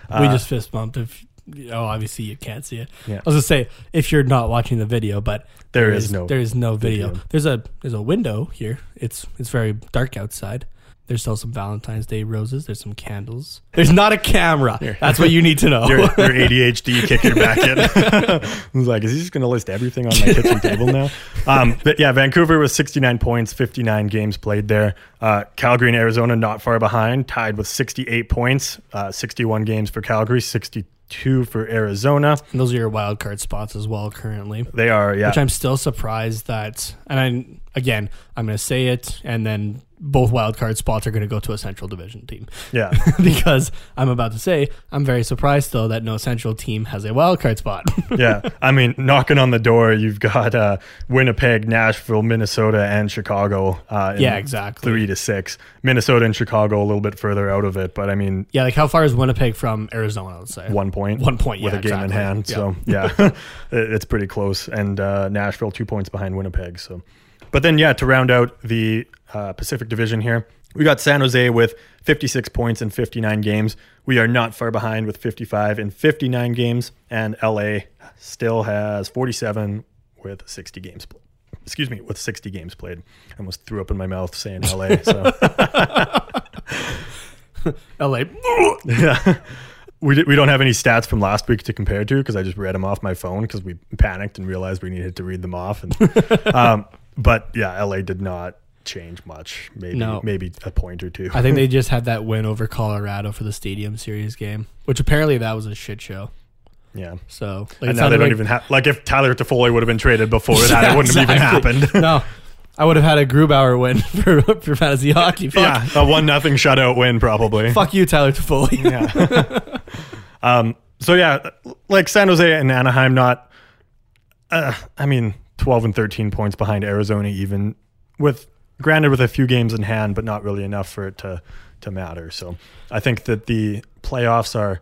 Uh, we just fist bumped if... Oh, obviously you can't see it. Yeah. I was gonna say if you're not watching the video, but there, there is no there is no video. video. There's a there's a window here. It's it's very dark outside. There's still some Valentine's Day roses. There's some candles. There's not a camera. Here. That's what you need to know. Your, your A D H D kicker back in. I was like, is he just gonna list everything on my kitchen table now? Um, but yeah, Vancouver was sixty-nine points, fifty-nine games played there. Uh, Calgary and Arizona not far behind, tied with sixty-eight points, uh, sixty-one games for Calgary, sixty-two. Two for Arizona. And those are your wild card spots as well currently. They are, yeah. Which I'm still surprised that, and I'm, again, I'm going to say it, and then both wild card spots are going to go to a Central Division team. Yeah. Because I'm about to say, I'm very surprised, though, that no Central team has a wild card spot. Yeah. I mean, knocking on the door, you've got uh, Winnipeg, Nashville, Minnesota, and Chicago. Uh, in yeah, exactly. Three to six. Minnesota and Chicago a little bit further out of it, but I mean... Yeah, like how far is Winnipeg from Arizona, let's say? One point. One point, yeah, with a game exactly. in hand. Yeah. So, yeah, it's pretty close. And uh, Nashville, two points behind Winnipeg, so... But then, yeah, to round out the uh, Pacific Division here, we got San Jose with fifty-six points in fifty-nine games. We are not far behind with fifty-five in fifty-nine games, and L A still has forty-seven with sixty games. Pl- Excuse me, with sixty games played. I almost threw up in my mouth saying L A. So L A. Yeah. We d- we don't have any stats from last week to compare to because I just read them off my phone because we panicked and realized we needed to read them off. And um, But yeah, L A did not change much. Maybe no. maybe a point or two. I think they just had that win over Colorado for the Stadium Series game, which apparently that was a shit show. Yeah. So like, and now they don't like, even have like if Tyler Toffoli would have been traded before that, yeah, it wouldn't exactly. have even happened. No. I would have had a Grubauer win for, for fantasy hockey. Fuck. Yeah, a one nothing shutout win probably. Fuck you, Tyler Toffoli. Yeah. um. So yeah, like San Jose and Anaheim, not. Uh, I mean, twelve and thirteen points behind Arizona, even with granted with a few games in hand, but not really enough for it to to matter. So I think that the playoffs are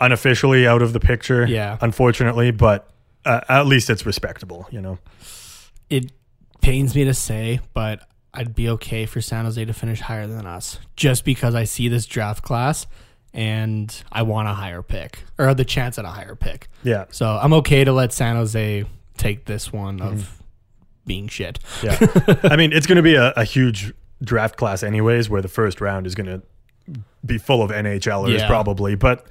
unofficially out of the picture. Yeah, unfortunately, but uh, at least it's respectable. You know, it. Pains me to say, but I'd be okay for San Jose to finish higher than us just because I see this draft class and I want a higher pick or the chance at a higher pick. Yeah. So I'm okay to let San Jose take this one mm-hmm. of being shit. Yeah. I mean, it's going to be a, a huge draft class anyways, where the first round is going to be full of N H Lers yeah. probably, but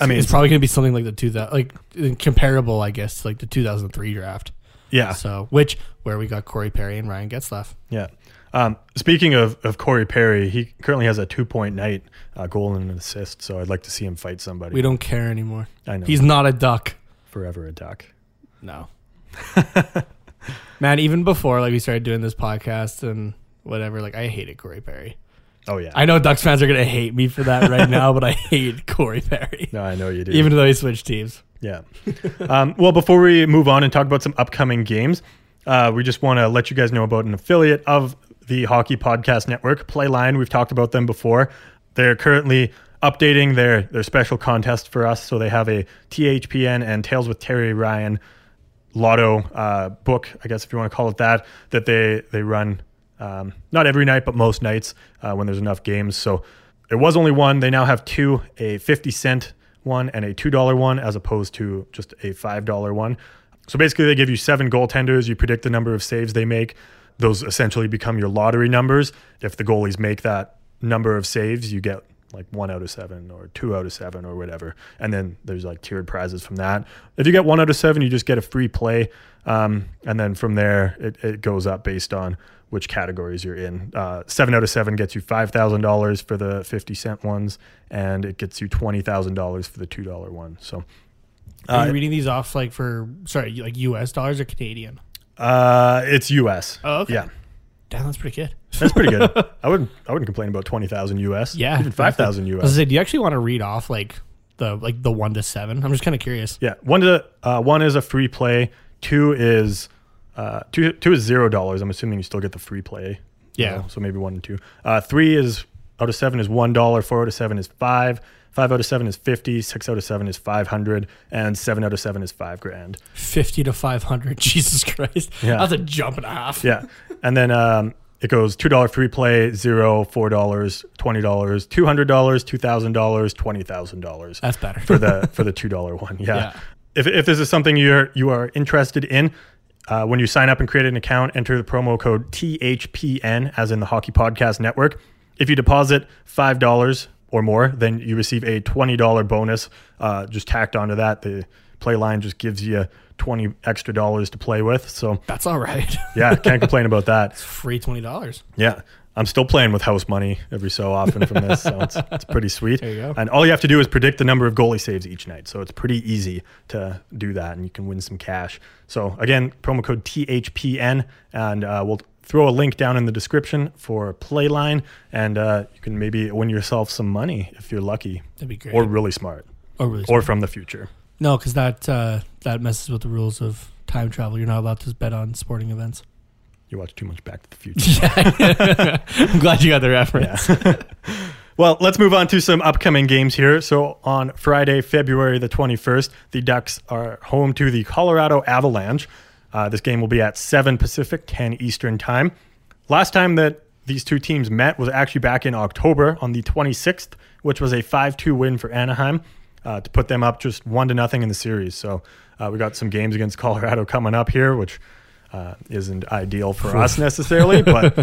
I mean, it's, it's probably going to be something like the two thousand, like comparable, I guess, to like the two thousand three draft. Yeah. So, which, where we got Corey Perry and Ryan Getzlaf. Yeah. Um, speaking of, of Corey Perry, he currently has a two-point night, uh, goal and an assist, so I'd like to see him fight somebody. We don't care anymore. I know. He's not a Duck. Forever a Duck. No. Man, even before, like, we started doing this podcast and whatever, like, I hated Corey Perry. Oh, yeah. I know Ducks fans are going to hate me for that right now, but I hate Corey Perry. No, I know you do. Even though he switched teams. Yeah. Um, well, before we move on and talk about some upcoming games, uh, we just want to let you guys know about an affiliate of the Hockey Podcast Network, Playline. We've talked about them before. They're currently updating their, their special contest for us. So they have a T H P N and Tales with Terry Ryan Lotto uh, book, I guess if you want to call it that, that they, they run um, not every night, but most nights uh, when there's enough games. So there was only one. They now have two, a fifty cent one and a two dollar one as opposed to just a five dollar one. So basically they give you seven goaltenders. You predict the number of saves they make. Those essentially become your lottery numbers. If the goalies make that number of saves, you get like one out of seven or two out of seven or whatever. And then there's like tiered prizes from that. If you get one out of seven, you just get a free play. Um, and then from there, it, it goes up based on which categories you're in. Uh, seven out of seven gets you five thousand dollars for the fifty cent ones, and it gets you twenty thousand dollars for the two dollar one. So, uh, are you reading these off like for, sorry, like U S dollars or Canadian? Uh, it's U S. Oh, okay. Yeah. Damn, that's pretty good. That's pretty good. I wouldn't, I wouldn't complain about twenty thousand U S. Yeah. Even five thousand U S. I was gonna say, do you actually want to read off like the, like the one to seven? I'm just kind of curious. Yeah. One to, uh, one is a free play. Two is, Uh, two two is zero dollars. I'm assuming you still get the free play. Yeah. You know, so maybe one and two. Uh, three is out of seven is one dollar. Four out of seven is five. Five out of seven is fifty. Six out of seven is five hundred. And seven out of seven is five grand. Fifty to five hundred. Jesus Christ. Yeah. That's a jump and a half. Yeah. And then um, it goes two dollar free play, zero, four dollars, twenty dollars, two hundred dollars, two thousand dollars, twenty thousand dollars. That's better for the for the two dollar one. Yeah. yeah. If if this is something you're you are interested in. Uh, when you sign up and create an account, enter the promo code T H P N, as in the Hockey Podcast Network. If you deposit five dollars or more, then you receive a twenty dollars bonus. Uh, just tacked onto that, the play line just gives you twenty extra dollars to play with. So that's all right. Yeah, can't complain about that. It's free twenty dollars. Yeah. I'm still playing with house money every so often from this, so it's, it's pretty sweet. There you go. And all you have to do is predict the number of goalie saves each night, so it's pretty easy to do that, and you can win some cash. So again, promo code T H P N, and uh, we'll throw a link down in the description for Playline, and uh, you can maybe win yourself some money if you're lucky. That'd be great. Or really smart. Or really smart. Or from the future. No, because that, uh, that messes with the rules of time travel. You're not allowed to bet on sporting events. You watch too much Back to the Future. Yeah. I'm glad you got the reference. Yeah. Well, let's move on to some upcoming games here. So on Friday, February the twenty-first, the Ducks are home to the Colorado Avalanche. Uh, this game will be at seven Pacific, ten Eastern time. Last time that these two teams met was actually back in October on the twenty-sixth, which was a five two win for Anaheim uh, to put them up just one to nothing in the series. So uh, we got some games against Colorado coming up here, which... Uh, isn't ideal for us necessarily, but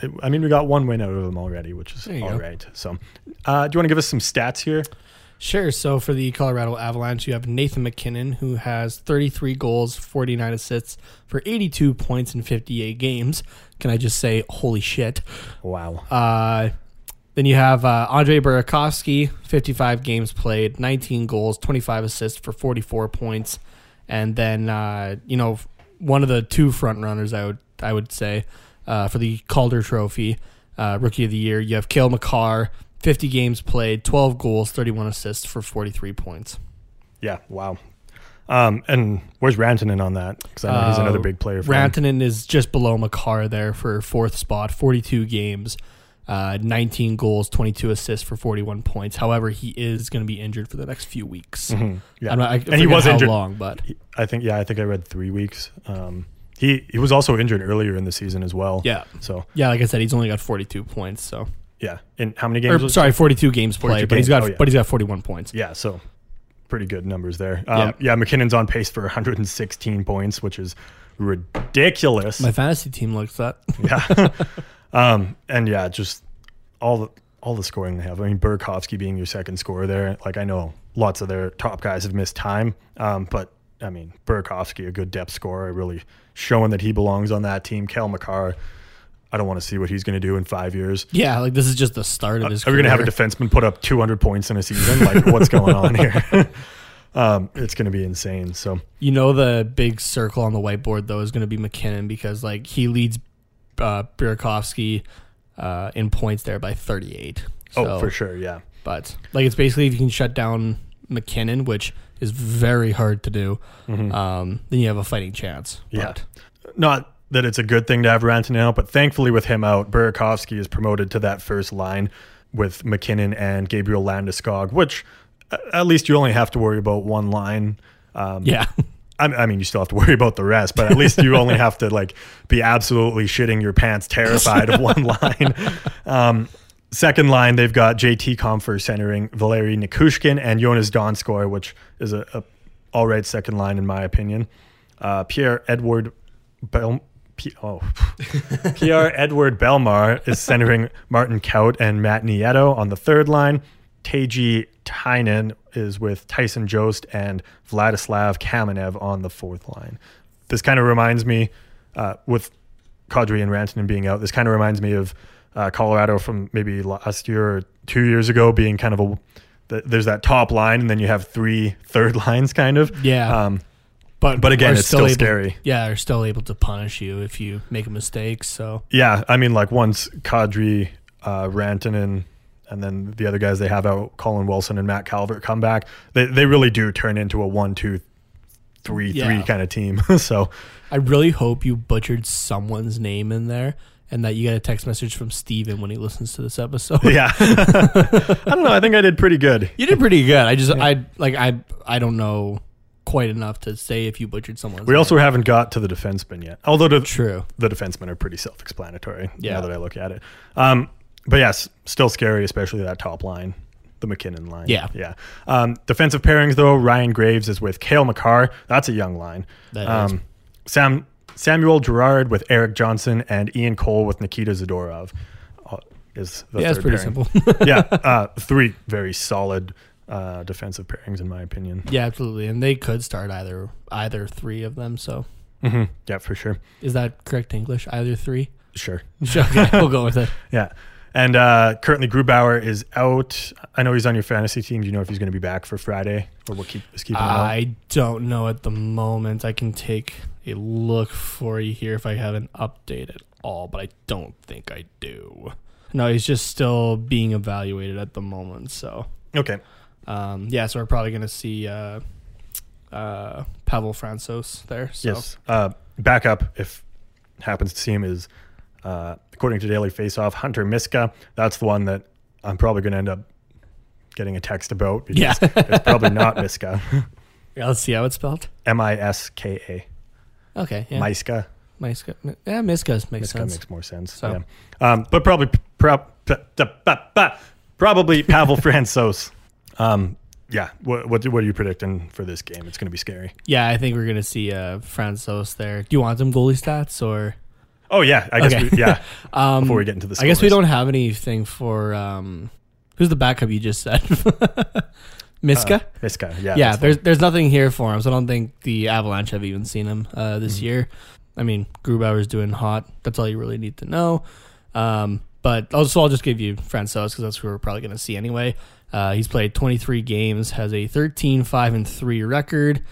it, I mean, we got one win out of them already, which is all go. right. So uh, do you want to give us some stats here? Sure. So for the Colorado Avalanche, you have Nathan MacKinnon, who has thirty-three goals, forty-nine assists for eighty-two points in fifty-eight games. Can I just say, holy shit. Wow. Uh, Then you have uh, Andre Burakovsky, fifty-five games played, nineteen goals, twenty-five assists for forty-four points. And then, uh, you know, one of the two frontrunners, I would I would say, uh, for the Calder Trophy, uh, Rookie of the Year, you have Cale Makar, fifty games played, twelve goals, thirty-one assists for forty-three points. Yeah, wow. Um, and where's Rantanen on that? Because I know he's uh, another big player. For Rantanen him. is just below Makar there for fourth spot, forty-two games. Uh, nineteen goals, twenty-two assists for forty-one points. However, he is going to be injured for the next few weeks. Mm-hmm. Yeah, I'm not, I and he was how injured long, but I think yeah, I think I read three weeks. Um, he he was also injured earlier in the season as well. Yeah. So yeah, like I said, he's only got forty-two points. So yeah, in how many games? Or, sorry, forty-two games played, but he's got oh, yeah. but he's got forty-one points. Yeah, so pretty good numbers there. Um, yeah. yeah, McKinnon's on pace for one hundred sixteen points, which is ridiculous. My fantasy team likes that. Yeah. Um, and yeah, just all the, all the scoring they have. I mean, Burakovsky being your second scorer there. Like, I know lots of their top guys have missed time. Um, but I mean, Burakovsky, a good depth scorer, really showing that he belongs on that team. Cale Makar, I don't want to see what he's going to do in five years. Yeah. Like, this is just the start of his uh, career. Are we going to have a defenseman put up two hundred points in a season? Like, what's going on here? Um, it's going to be insane. So, you know, the big circle on the whiteboard though is going to be McKinnon, because like he leads Uh, Burakovsky uh, in points there by thirty-eight. So, oh, for sure, yeah. But like, it's basically if you can shut down McKinnon, which is very hard to do, mm-hmm. um, then you have a fighting chance. Yeah. But. Not that it's a good thing to have Rantanen out, but thankfully with him out, Burakovsky is promoted to that first line with McKinnon and Gabriel Landeskog, which at least you only have to worry about one line. Um, yeah. I mean, you still have to worry about the rest, but at least you only have to like be absolutely shitting your pants, terrified of one line. Um, second line, they've got J T Comfer centering Valeri Nikushkin and Jonas Donskoy, which is a, a all right second line in my opinion. Uh, Pierre Edward Bel- P- oh. Pierre Edward Bellemare is centering Martin Kaut and Matt Nieto on the third line. Teiji Tynan is with Tyson Jost and Vladislav Kamenev on the fourth line. This kind of reminds me, uh, with Kadri and Rantanen being out, this kind of reminds me of uh, Colorado from maybe last year or two years ago, being kind of a, the, there's that top line and then you have three third lines kind of. Yeah. Um, but, but again, it's still, still able, scary. Yeah, they're still able to punish you if you make a mistake. So yeah, I mean, like once Kadri, uh, Rantanen, and then the other guys they have out, Colin Wilson and Matt Calvert, come back. They they really do turn into a one, two, three, yeah. three kind of team. So I really hope you butchered someone's name in there and that you got a text message from Steven when he listens to this episode. Yeah. I don't know. I think I did pretty good. You did pretty good. I just, yeah. I like, I, I don't know quite enough to say if you butchered someone's We name. also haven't got to the defensemen yet. Although the, True. the defensemen are pretty self-explanatory yeah. now that I look at it. Um, But yes, still scary, especially that top line, the McKinnon line. Yeah. Yeah. Um, defensive pairings, though, Ryan Graves is with Cale Makar. That's a young line. That um, is. Sam, Samuel Girard with Eric Johnson and Ian Cole with Nikita Zadorov uh, is the yeah, third pairing. Yeah, it's pretty simple. yeah. Uh, three very solid uh, defensive pairings, in my opinion. Yeah, absolutely. And they could start either either three of them. So mm-hmm. Yeah, for sure. Is that correct English? Either three? Sure. Okay, we'll go with it. Yeah. And uh, currently Grubauer is out. I know he's on your fantasy team. Do you know if he's going to be back for Friday or what keep, is keeping him I out? I don't know at the moment. I can take a look for you here if I have an update at all, but I don't think I do. No, he's just still being evaluated at the moment. So okay. Um, yeah, so we're probably going to see uh, uh, Pavel Francouz there. So. Yes. Uh, back up, if happens to see him, is... Uh, according to Daily Faceoff, Hunter Miska, that's the one that I'm probably going to end up getting a text about because yeah. it's probably not Miska. Yeah, let's see how it's spelled. M I S K A. Okay. Yeah. Miska. Miska. Yeah, Miska makes Miska sense. makes more sense. So. Yeah. Um, but probably probably Pavel Francouz. Um, yeah. What, what, what are you predicting for this game? It's going to be scary. Yeah, I think we're going to see uh, Francouz there. Do you want some goalie stats or... Oh, yeah. I guess, okay. we, yeah. um, Before we get into the scores. I guess we don't have anything for, um, who's the backup you just said? Miska? Uh, Miska, yeah. Yeah, there's there's nothing here for him, so I don't think the Avalanche have even seen him uh, this mm-hmm. year. I mean, Grubauer's doing hot. That's all you really need to know. Um, But also, I'll just give you Francouz because that's who we're probably going to see anyway. Uh, he's played twenty-three games, has a thirteen five and three record,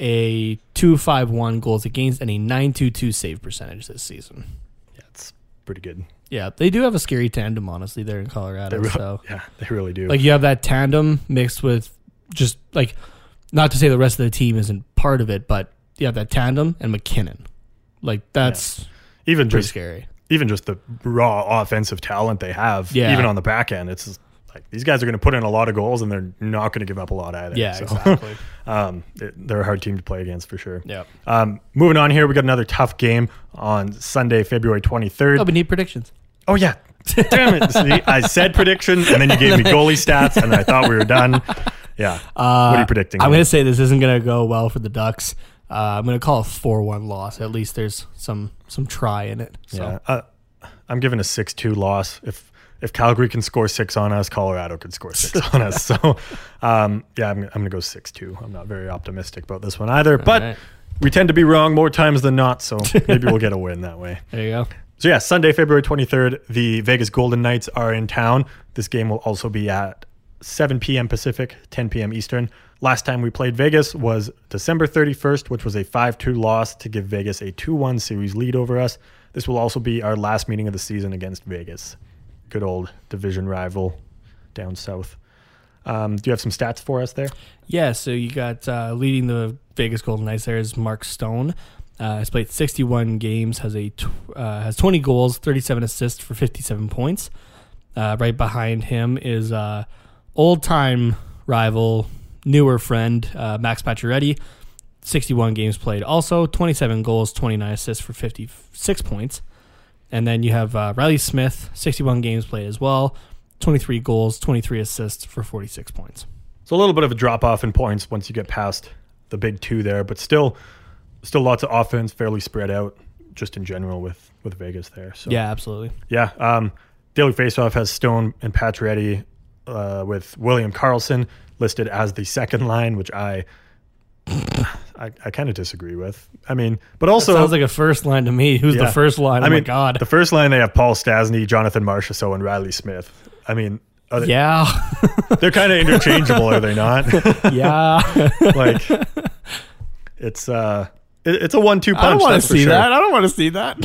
a two five one goals against, and a nine two two save percentage this season. Yeah, it's pretty good. Yeah, they do have a scary tandem, honestly, there in Colorado. Re- so yeah, they really do. Like, you have that tandem mixed with just, like, not to say the rest of the team isn't part of it, but you have that tandem and MacKinnon. Like, that's yeah. even pretty just, scary. Even just the raw offensive talent they have, yeah. even on the back end, it's like these guys are going to put in a lot of goals, and they're not going to give up a lot either. Yeah, so, exactly. um, it, they're a hard team to play against for sure. Yeah. Um, moving on here, we got another tough game on Sunday, February twenty-third. Oh, we need predictions. Oh, yeah. Damn it. See, I said prediction, and then you gave me goalie stats, and I thought we were done. Yeah. Uh, what are you predicting? I'm going to say this isn't going to go well for the Ducks. Uh, I'm going to call a four one loss. At least there's some some try in it. So. Yeah. Uh, I'm giving a six two loss. If If Calgary can score six on us, Colorado could score six on us. So, um, yeah, I'm, I'm going to go six two. I'm not very optimistic about this one either, all but right. we tend to be wrong more times than not, so maybe we'll get a win that way. There you go. So, yeah, Sunday, February twenty-third, the Vegas Golden Knights are in town. This game will also be at seven p.m. Pacific, ten p.m. Eastern. Last time we played Vegas was December thirty-first, which was a five two loss to give Vegas a two one series lead over us. This will also be our last meeting of the season against Vegas. Good old division rival down south. Um, do you have some stats for us there? Yeah, so you got uh, leading the Vegas Golden Knights there is Mark Stone. Uh, has played sixty-one games, has a tw- uh, has twenty goals, thirty-seven assists for fifty-seven points. Uh, right behind him is uh, old-time rival, newer friend, uh, Max Pacioretty. sixty-one games played also, twenty-seven goals, twenty-nine assists for fifty-six points. And then you have uh, Reilly Smith, sixty-one games played as well, twenty-three goals, twenty-three assists for forty-six points. So a little bit of a drop-off in points once you get past the big two there, but still still lots of offense, fairly spread out just in general with, with Vegas there. So yeah, absolutely. Yeah, um, Daily Faceoff has Stone and Pacioretty uh, with William Karlsson listed as the second line, which I... I, I kind of disagree with. I mean, but also... That sounds like a first line to me. Who's yeah. the first line? Oh, I mean, my God. The first line, they have Paul Stasny, Jonathan Marchessault, and Reilly Smith. I mean... Are they, yeah. They're kind of interchangeable, are they not? yeah. Like, it's... uh It's a one two punch. I don't want to see sure. that. I don't want to see that.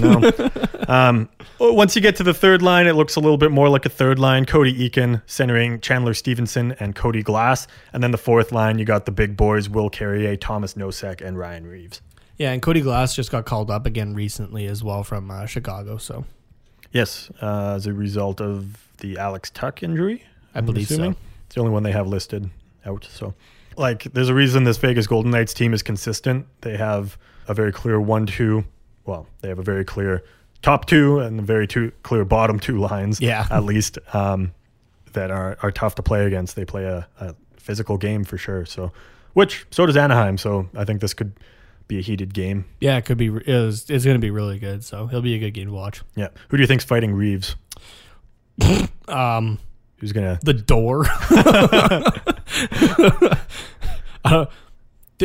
No. Um, once you get to the third line, it looks a little bit more like a third line. Cody Eakin centering Chandler Stevenson and Cody Glass. And then the fourth line, you got the big boys, Will Carrier, Thomas Nosek, and Ryan Reeves. Yeah, and Cody Glass just got called up again recently as well from uh, Chicago. So, yes, uh, as a result of the Alex Tuck injury. I I'm believe assuming. so. It's the only one they have listed out, so... Like, there's a reason this Vegas Golden Knights team is consistent. They have a very clear one two. Well, they have a very clear top two and a very two, clear bottom two lines, yeah. at least, um, that are, are tough to play against. They play a, a physical game for sure. So, which, so does Anaheim. So, I think this could be a heated game. Yeah, it could be. It was, it's going to be really good. So, it'll be a good game to watch. Yeah. Who do you think's fighting Reeves? um... Who's gonna the door? uh,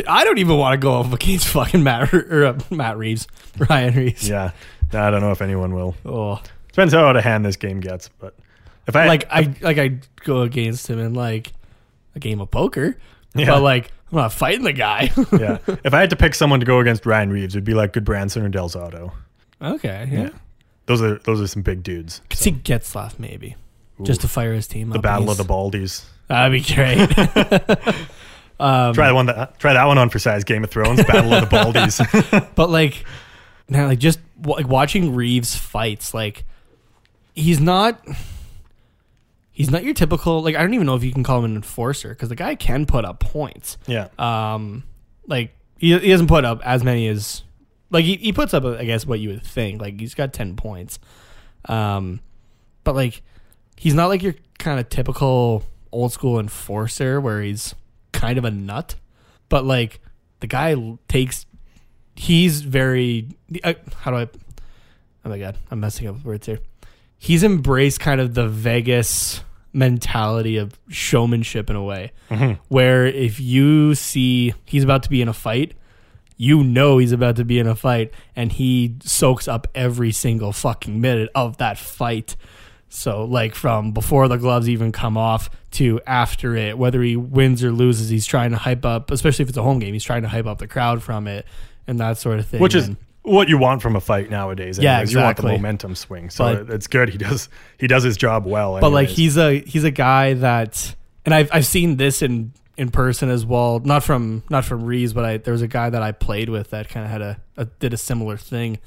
I don't even want to go up against fucking Matt or uh, Matt Reeves, Ryan Reeves. Yeah, I don't know if anyone will. Oh, depends how out of hand this game gets. But if I like, I like I go against him in like a game of poker. Yeah. But like I'm not fighting the guy. yeah, if I had to pick someone to go against Ryan Reeves, it'd be like Goodbranson or Del Zotto. Okay, yeah. yeah, those are those are some big dudes. Could so. see Getzlaf maybe. Ooh, just to fire his team the up. The Battle of the Baldies. That'd be great. um, try, the one that, try that one on for size Game of Thrones, Battle of the Baldies. But, like, man, like just w- watching Reeves fights, like, he's not... He's not your typical... Like, I don't even know if you can call him an enforcer, because the guy can put up points. Yeah. Um, like, he, he doesn't put up as many as... Like, he, he puts up, I guess, what you would think. Like, he's got ten points. Um, but, like... He's not like your kind of typical old school enforcer where he's kind of a nut, but like the guy takes, he's very, uh, how do I, oh my God, I'm messing up with words here. He's embraced kind of the Vegas mentality of showmanship in a way mm-hmm. where if you see he's about to be in a fight, you know he's about to be in a fight and he soaks up every single fucking minute of that fight. So, like, from before the gloves even come off to after it, whether he wins or loses, he's trying to hype up, especially if it's a home game, he's trying to hype up the crowd from it and that sort of thing. Which is and, what you want from a fight nowadays. Anyways. Yeah, exactly. You want the momentum swing. So, but, it's good. He does he does his job well. Anyways. But, like, he's a he's a guy that... And I've I've seen this in, in person as well. Not from not from Reeves, but I, there was a guy that I played with that kind of had a, a... did a similar thing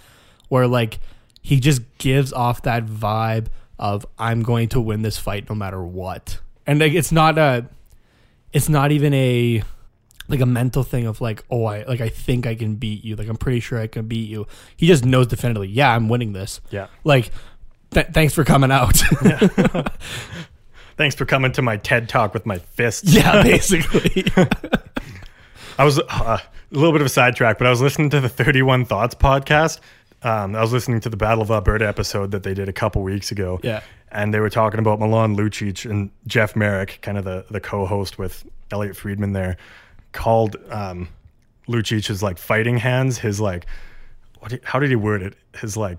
where, like, he just gives off that vibe of I'm going to win this fight no matter what. And like it's not a it's not even a like a mental thing of like, oh I like I think I can beat you. Like I'm pretty sure I can beat you. He just knows definitively, yeah, I'm winning this. Yeah. Like th- thanks for coming out. Yeah. Thanks for coming to my TED Talk with my fists. Yeah, basically. I was uh, a little bit of a sidetrack, but I was listening to the thirty-one Thoughts podcast. Um, I was listening to the Battle of Alberta episode that they did a couple weeks ago. Yeah. And they were talking about Milan Lucic and Jeff Merrick, kind of the, the co-host with Elliot Friedman there, called um, Lucic's like fighting hands, his like, what? Did, how did he word it? His like,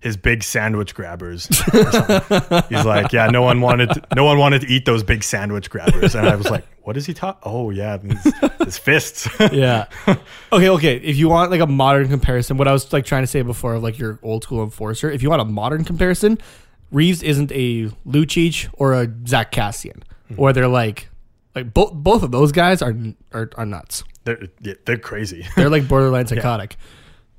his big sandwich grabbers. Or something. He's like, yeah, no one wanted to, no one wanted to eat those big sandwich grabbers. And I was like, what is he talking? Oh yeah, his, his fists. Yeah. Okay, okay. If you want like a modern comparison, what I was like trying to say before, like your old school enforcer. If you want a modern comparison, Reeves isn't a Lucic or a Zach Kassian, mm-hmm. or they're like, like both both of those guys are are, are nuts. They're yeah, they're crazy. They're like borderline psychotic. Yeah.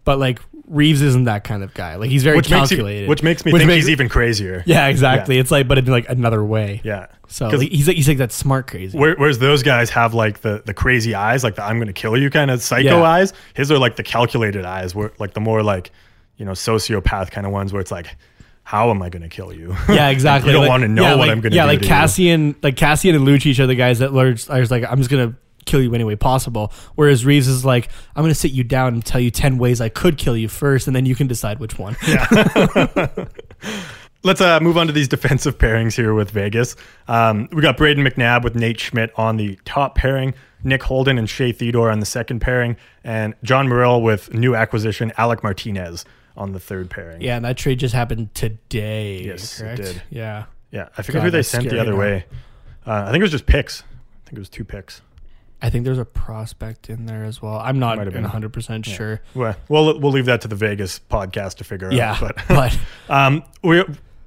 But like Reeves isn't that kind of guy. Like he's very which calculated, makes you, which makes me which think makes, he's even crazier. Yeah, exactly. Yeah. It's like, but it'd be like another way. Yeah. So like, he's like he's like that smart crazy. Where, whereas those guys have like the, the crazy eyes, like the I'm gonna kill you kind of psycho yeah. eyes. His are like the calculated eyes, where like the more like you know sociopath kind of ones where it's like, how am I gonna kill you? Yeah, exactly. You don't like, want to know yeah, what like, I'm gonna yeah, do. Yeah, like to Kassian, you. like Kassian and Lucic are the guys that are just like I'm just gonna kill you any way possible, whereas Reeves is like I'm gonna sit you down and tell you ten ways I could kill you first and then you can decide which one. Yeah. Let's uh move on to these defensive pairings here with Vegas. Um we got Braden McNabb with Nate Schmidt on the top pairing, Nick Holden and Shea Theodore on the second pairing, and John Merrill with new acquisition Alec Martinez on the third pairing. Yeah, and that trade just happened today. Yes, correct? It did. Yeah. Yeah, I forget God, who they sent the other now. way. Uh, I think it was just picks. I think it was two picks. I think there's a prospect in there as well. I'm not one hundred percent yeah. sure. Well, well, we'll leave that to the Vegas podcast to figure yeah, out. Yeah, but, but. um, we,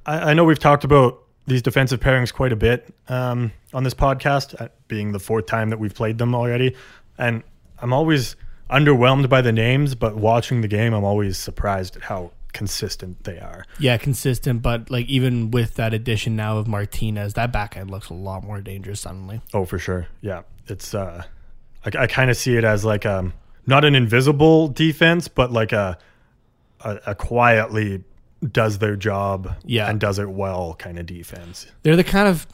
I, I know we've talked about these defensive pairings quite a bit um, on this podcast, uh, being the fourth time that we've played them already. And I'm always underwhelmed by the names, but watching the game, I'm always surprised at how consistent they are. Yeah, consistent, but like even with that addition now of Martinez, that back end looks a lot more dangerous suddenly. Oh, for sure. Yeah. It's uh, I, I kind of see it as like um, not an invisible defense, but like a a, a quietly does their job yeah. and does it well kind of defense. They're the kind of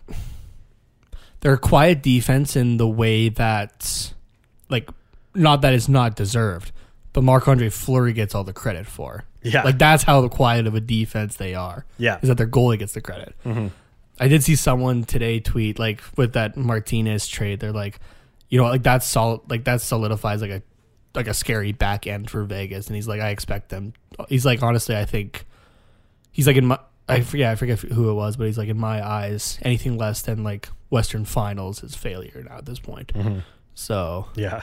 they're a quiet defense in the way that like not that it's not deserved, but Marc-Andre Fleury gets all the credit for. Yeah, like that's how the quiet of a defense they are. Yeah, is that their goalie gets the credit. Mm-hmm. I did see someone today tweet like with that Martinez trade. They're like, you know, like that's solid. Like that solidifies like a like a scary back end for Vegas. And he's like, I expect them. He's like, honestly, I think he's like in my. I forget. I forget who it was, but he's like in my eyes, anything less than like Western Finals is failure now at this point. Mm-hmm. So yeah.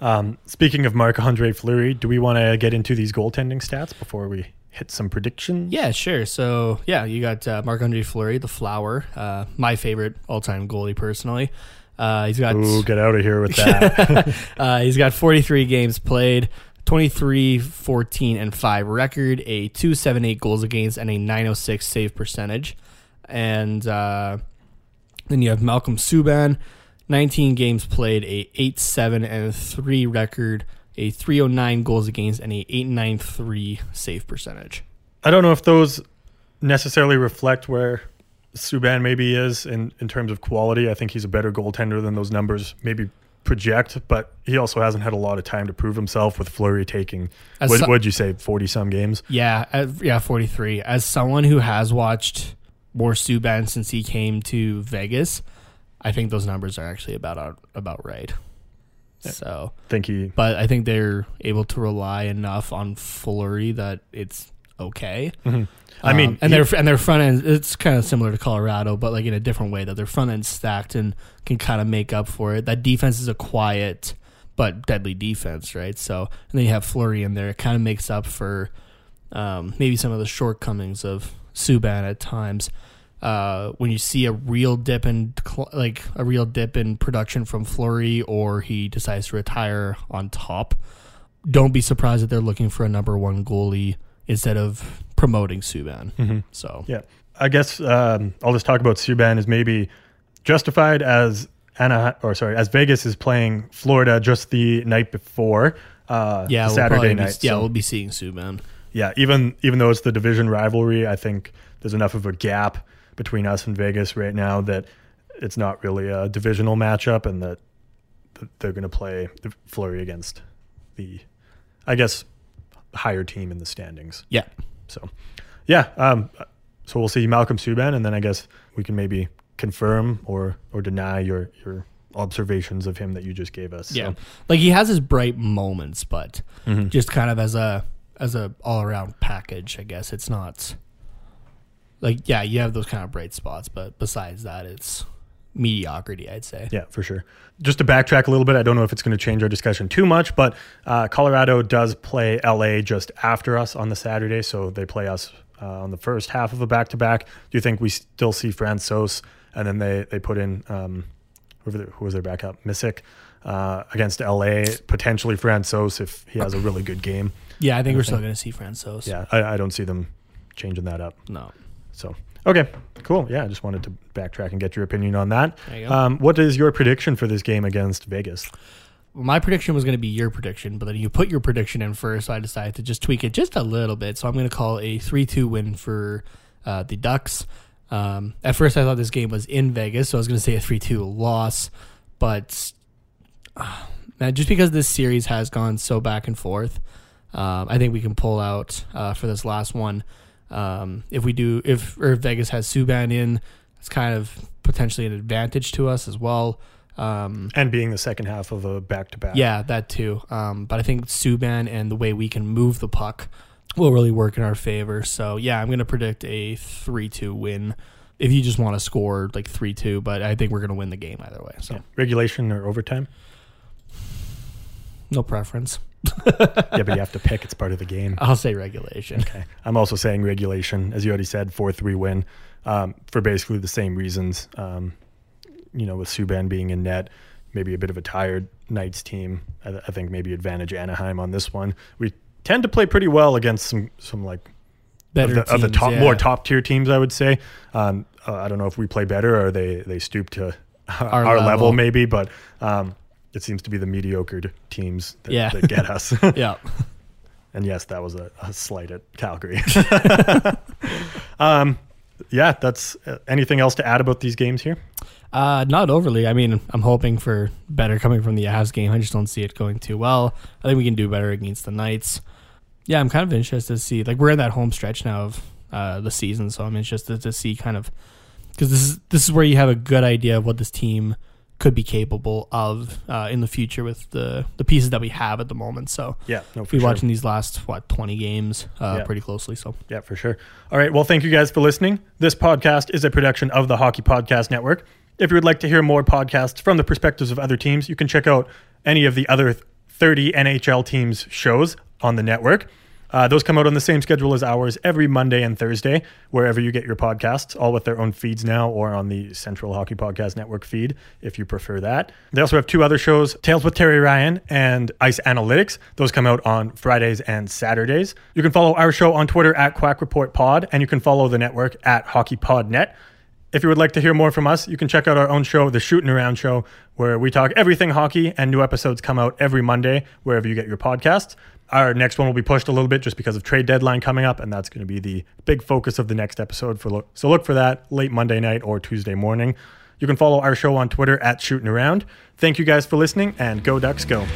Um, speaking of Marc-Andre Fleury, do we want to get into these goaltending stats before we hit some predictions? Yeah, sure. So, yeah, you got uh, Marc-Andre Fleury, the flower, uh, my favorite all-time goalie personally. Uh, he's got Ooh, get out of here with that. uh, he's got forty-three games played, twenty-three, fourteen, and five record, a two seventy-eight goals against, and a nine oh six save percentage. And uh, then you have Malcolm Subban, nineteen games played, a eight seven and three record, a three oh nine goals against, and a eight ninety-three save percentage. I don't know if those necessarily reflect where Subban maybe is in, in terms of quality. I think he's a better goaltender than those numbers maybe project, but he also hasn't had a lot of time to prove himself with Fleury taking, As what so- would you say, forty-some games? Yeah, uh, yeah, forty-three. As someone who has watched more Subban since he came to Vegas, I think those numbers are actually about about right. Yeah. So, think he, but I think they're able to rely enough on Fleury that it's okay. Mm-hmm. I um, mean, and he, their and their front end, it's kind of similar to Colorado, but like in a different way that their front end's stacked and can kind of make up for it. That defense is a quiet but deadly defense, right? So, and then you have Fleury in there. It kind of makes up for um, maybe some of the shortcomings of Subban at times. Uh, when you see a real dip in like a real dip in production from Fleury, or he decides to retire on top, don't be surprised that they're looking for a number one goalie instead of promoting Subban. Mm-hmm. So yeah, I guess um, I'll just talk about Subban is maybe justified as Anaheim, or sorry, as Vegas is playing Florida just the night before uh, yeah, we'll Saturday night. Be, yeah, so, we'll be seeing Subban. Yeah, even even though it's the division rivalry, I think there's enough of a gap between us and Vegas right now that it's not really a divisional matchup, and that they're going to play Fleury against the, I guess, higher team in the standings. Yeah. So, yeah. Um, so we'll see Malcolm Subban, and then I guess we can maybe confirm or or deny your your observations of him that you just gave us. Yeah, so. Like he has his bright moments, but mm-hmm. just kind of as a as a all around package, I guess it's not like yeah, you have those kind of bright spots, but besides that, it's mediocrity, I'd say. Yeah, for sure. Just to backtrack a little bit, I don't know if it's going to change our discussion too much, but uh, Colorado does play L A just after us on the Saturday, so they play us uh, on the first half of a back to back. Do you think we still see Francouz? And then they, they put in, um, who was their backup? Missick uh, against L A, potentially Francouz if he has a really good game. Yeah, I think we're still going to see Francouz. Yeah, I, I don't see them changing that up. No. So, okay, cool. Yeah, I just wanted to backtrack and get your opinion on that. There you go. Um, what is your prediction for this game against Vegas? My prediction was going to be your prediction, but then you put your prediction in first, so I decided to just tweak it just a little bit. So I'm going to call a three two win for uh, the Ducks. Um, at first, I thought this game was in Vegas, so I was going to say a three two loss. But uh, man, just because this series has gone so back and forth, um, I think we can pull out uh, for this last one. Um, if we do, if, or if Vegas has Subban in, it's kind of potentially an advantage to us as well. Um, and being the second half of a back-to-back. Yeah, that too. Um, but I think Subban and the way we can move the puck will really work in our favor. So, yeah, I'm going to predict a three two win if you just want to score like three two, but I think we're going to win the game either way. So yeah. Regulation or overtime? No preference. Yeah, but you have to pick. It's part of the game. I'll say regulation. Okay. I'm also saying regulation. As you already said, four three win um, for basically the same reasons, um, you know, with Subban being in net. Maybe a bit of a tired Knights team. I, th- I think maybe advantage Anaheim on this one. We tend to play pretty well against some, some like better of the, teams, of the top, yeah. more top tier teams, I would say. Um, uh, I don't know if we play better or they, they stoop to our, our level. level maybe, but um, it seems to be the mediocre teams that, yeah. that get us. Yeah. And yes, that was a, a slight at Calgary. um, yeah, that's uh, anything else to add about these games here? Uh, not overly. I mean, I'm hoping for better coming from the Avs game. I just don't see it going too well. I think we can do better against the Knights. Yeah, I'm kind of interested to see. Like, we're in that home stretch now of uh, the season, so I'm interested to see kind of because this is this is where you have a good idea of what this team could be capable of uh, in the future with the, the pieces that we have at the moment. So yeah, no, for we're sure. watching these last, what, twenty games uh, yeah. pretty closely. So yeah, for sure. All right, well, thank you guys for listening. This podcast is a production of the Hockey Podcast Network. If you would like to hear more podcasts from the perspectives of other teams, you can check out any of the other thirty N H L teams shows on the network. Uh, those come out on the same schedule as ours every Monday and Thursday, wherever you get your podcasts, all with their own feeds now or on the Central Hockey Podcast Network feed, if you prefer that. They also have two other shows, Tales with Terry Ryan and Ice Analytics. Those come out on Fridays and Saturdays. You can follow our show on Twitter at Quack Report Pod, and you can follow the network at Hockey Pod Net. If you would like to hear more from us, you can check out our own show, The Shootin' Around Show, where we talk everything hockey, and new episodes come out every Monday, wherever you get your podcasts. Our next one will be pushed a little bit just because of trade deadline coming up, and that's going to be the big focus of the next episode. For lo- So look for that late Monday night or Tuesday morning. You can follow our show on Twitter at Shootin' Around. Thank you guys for listening, and go Ducks, go.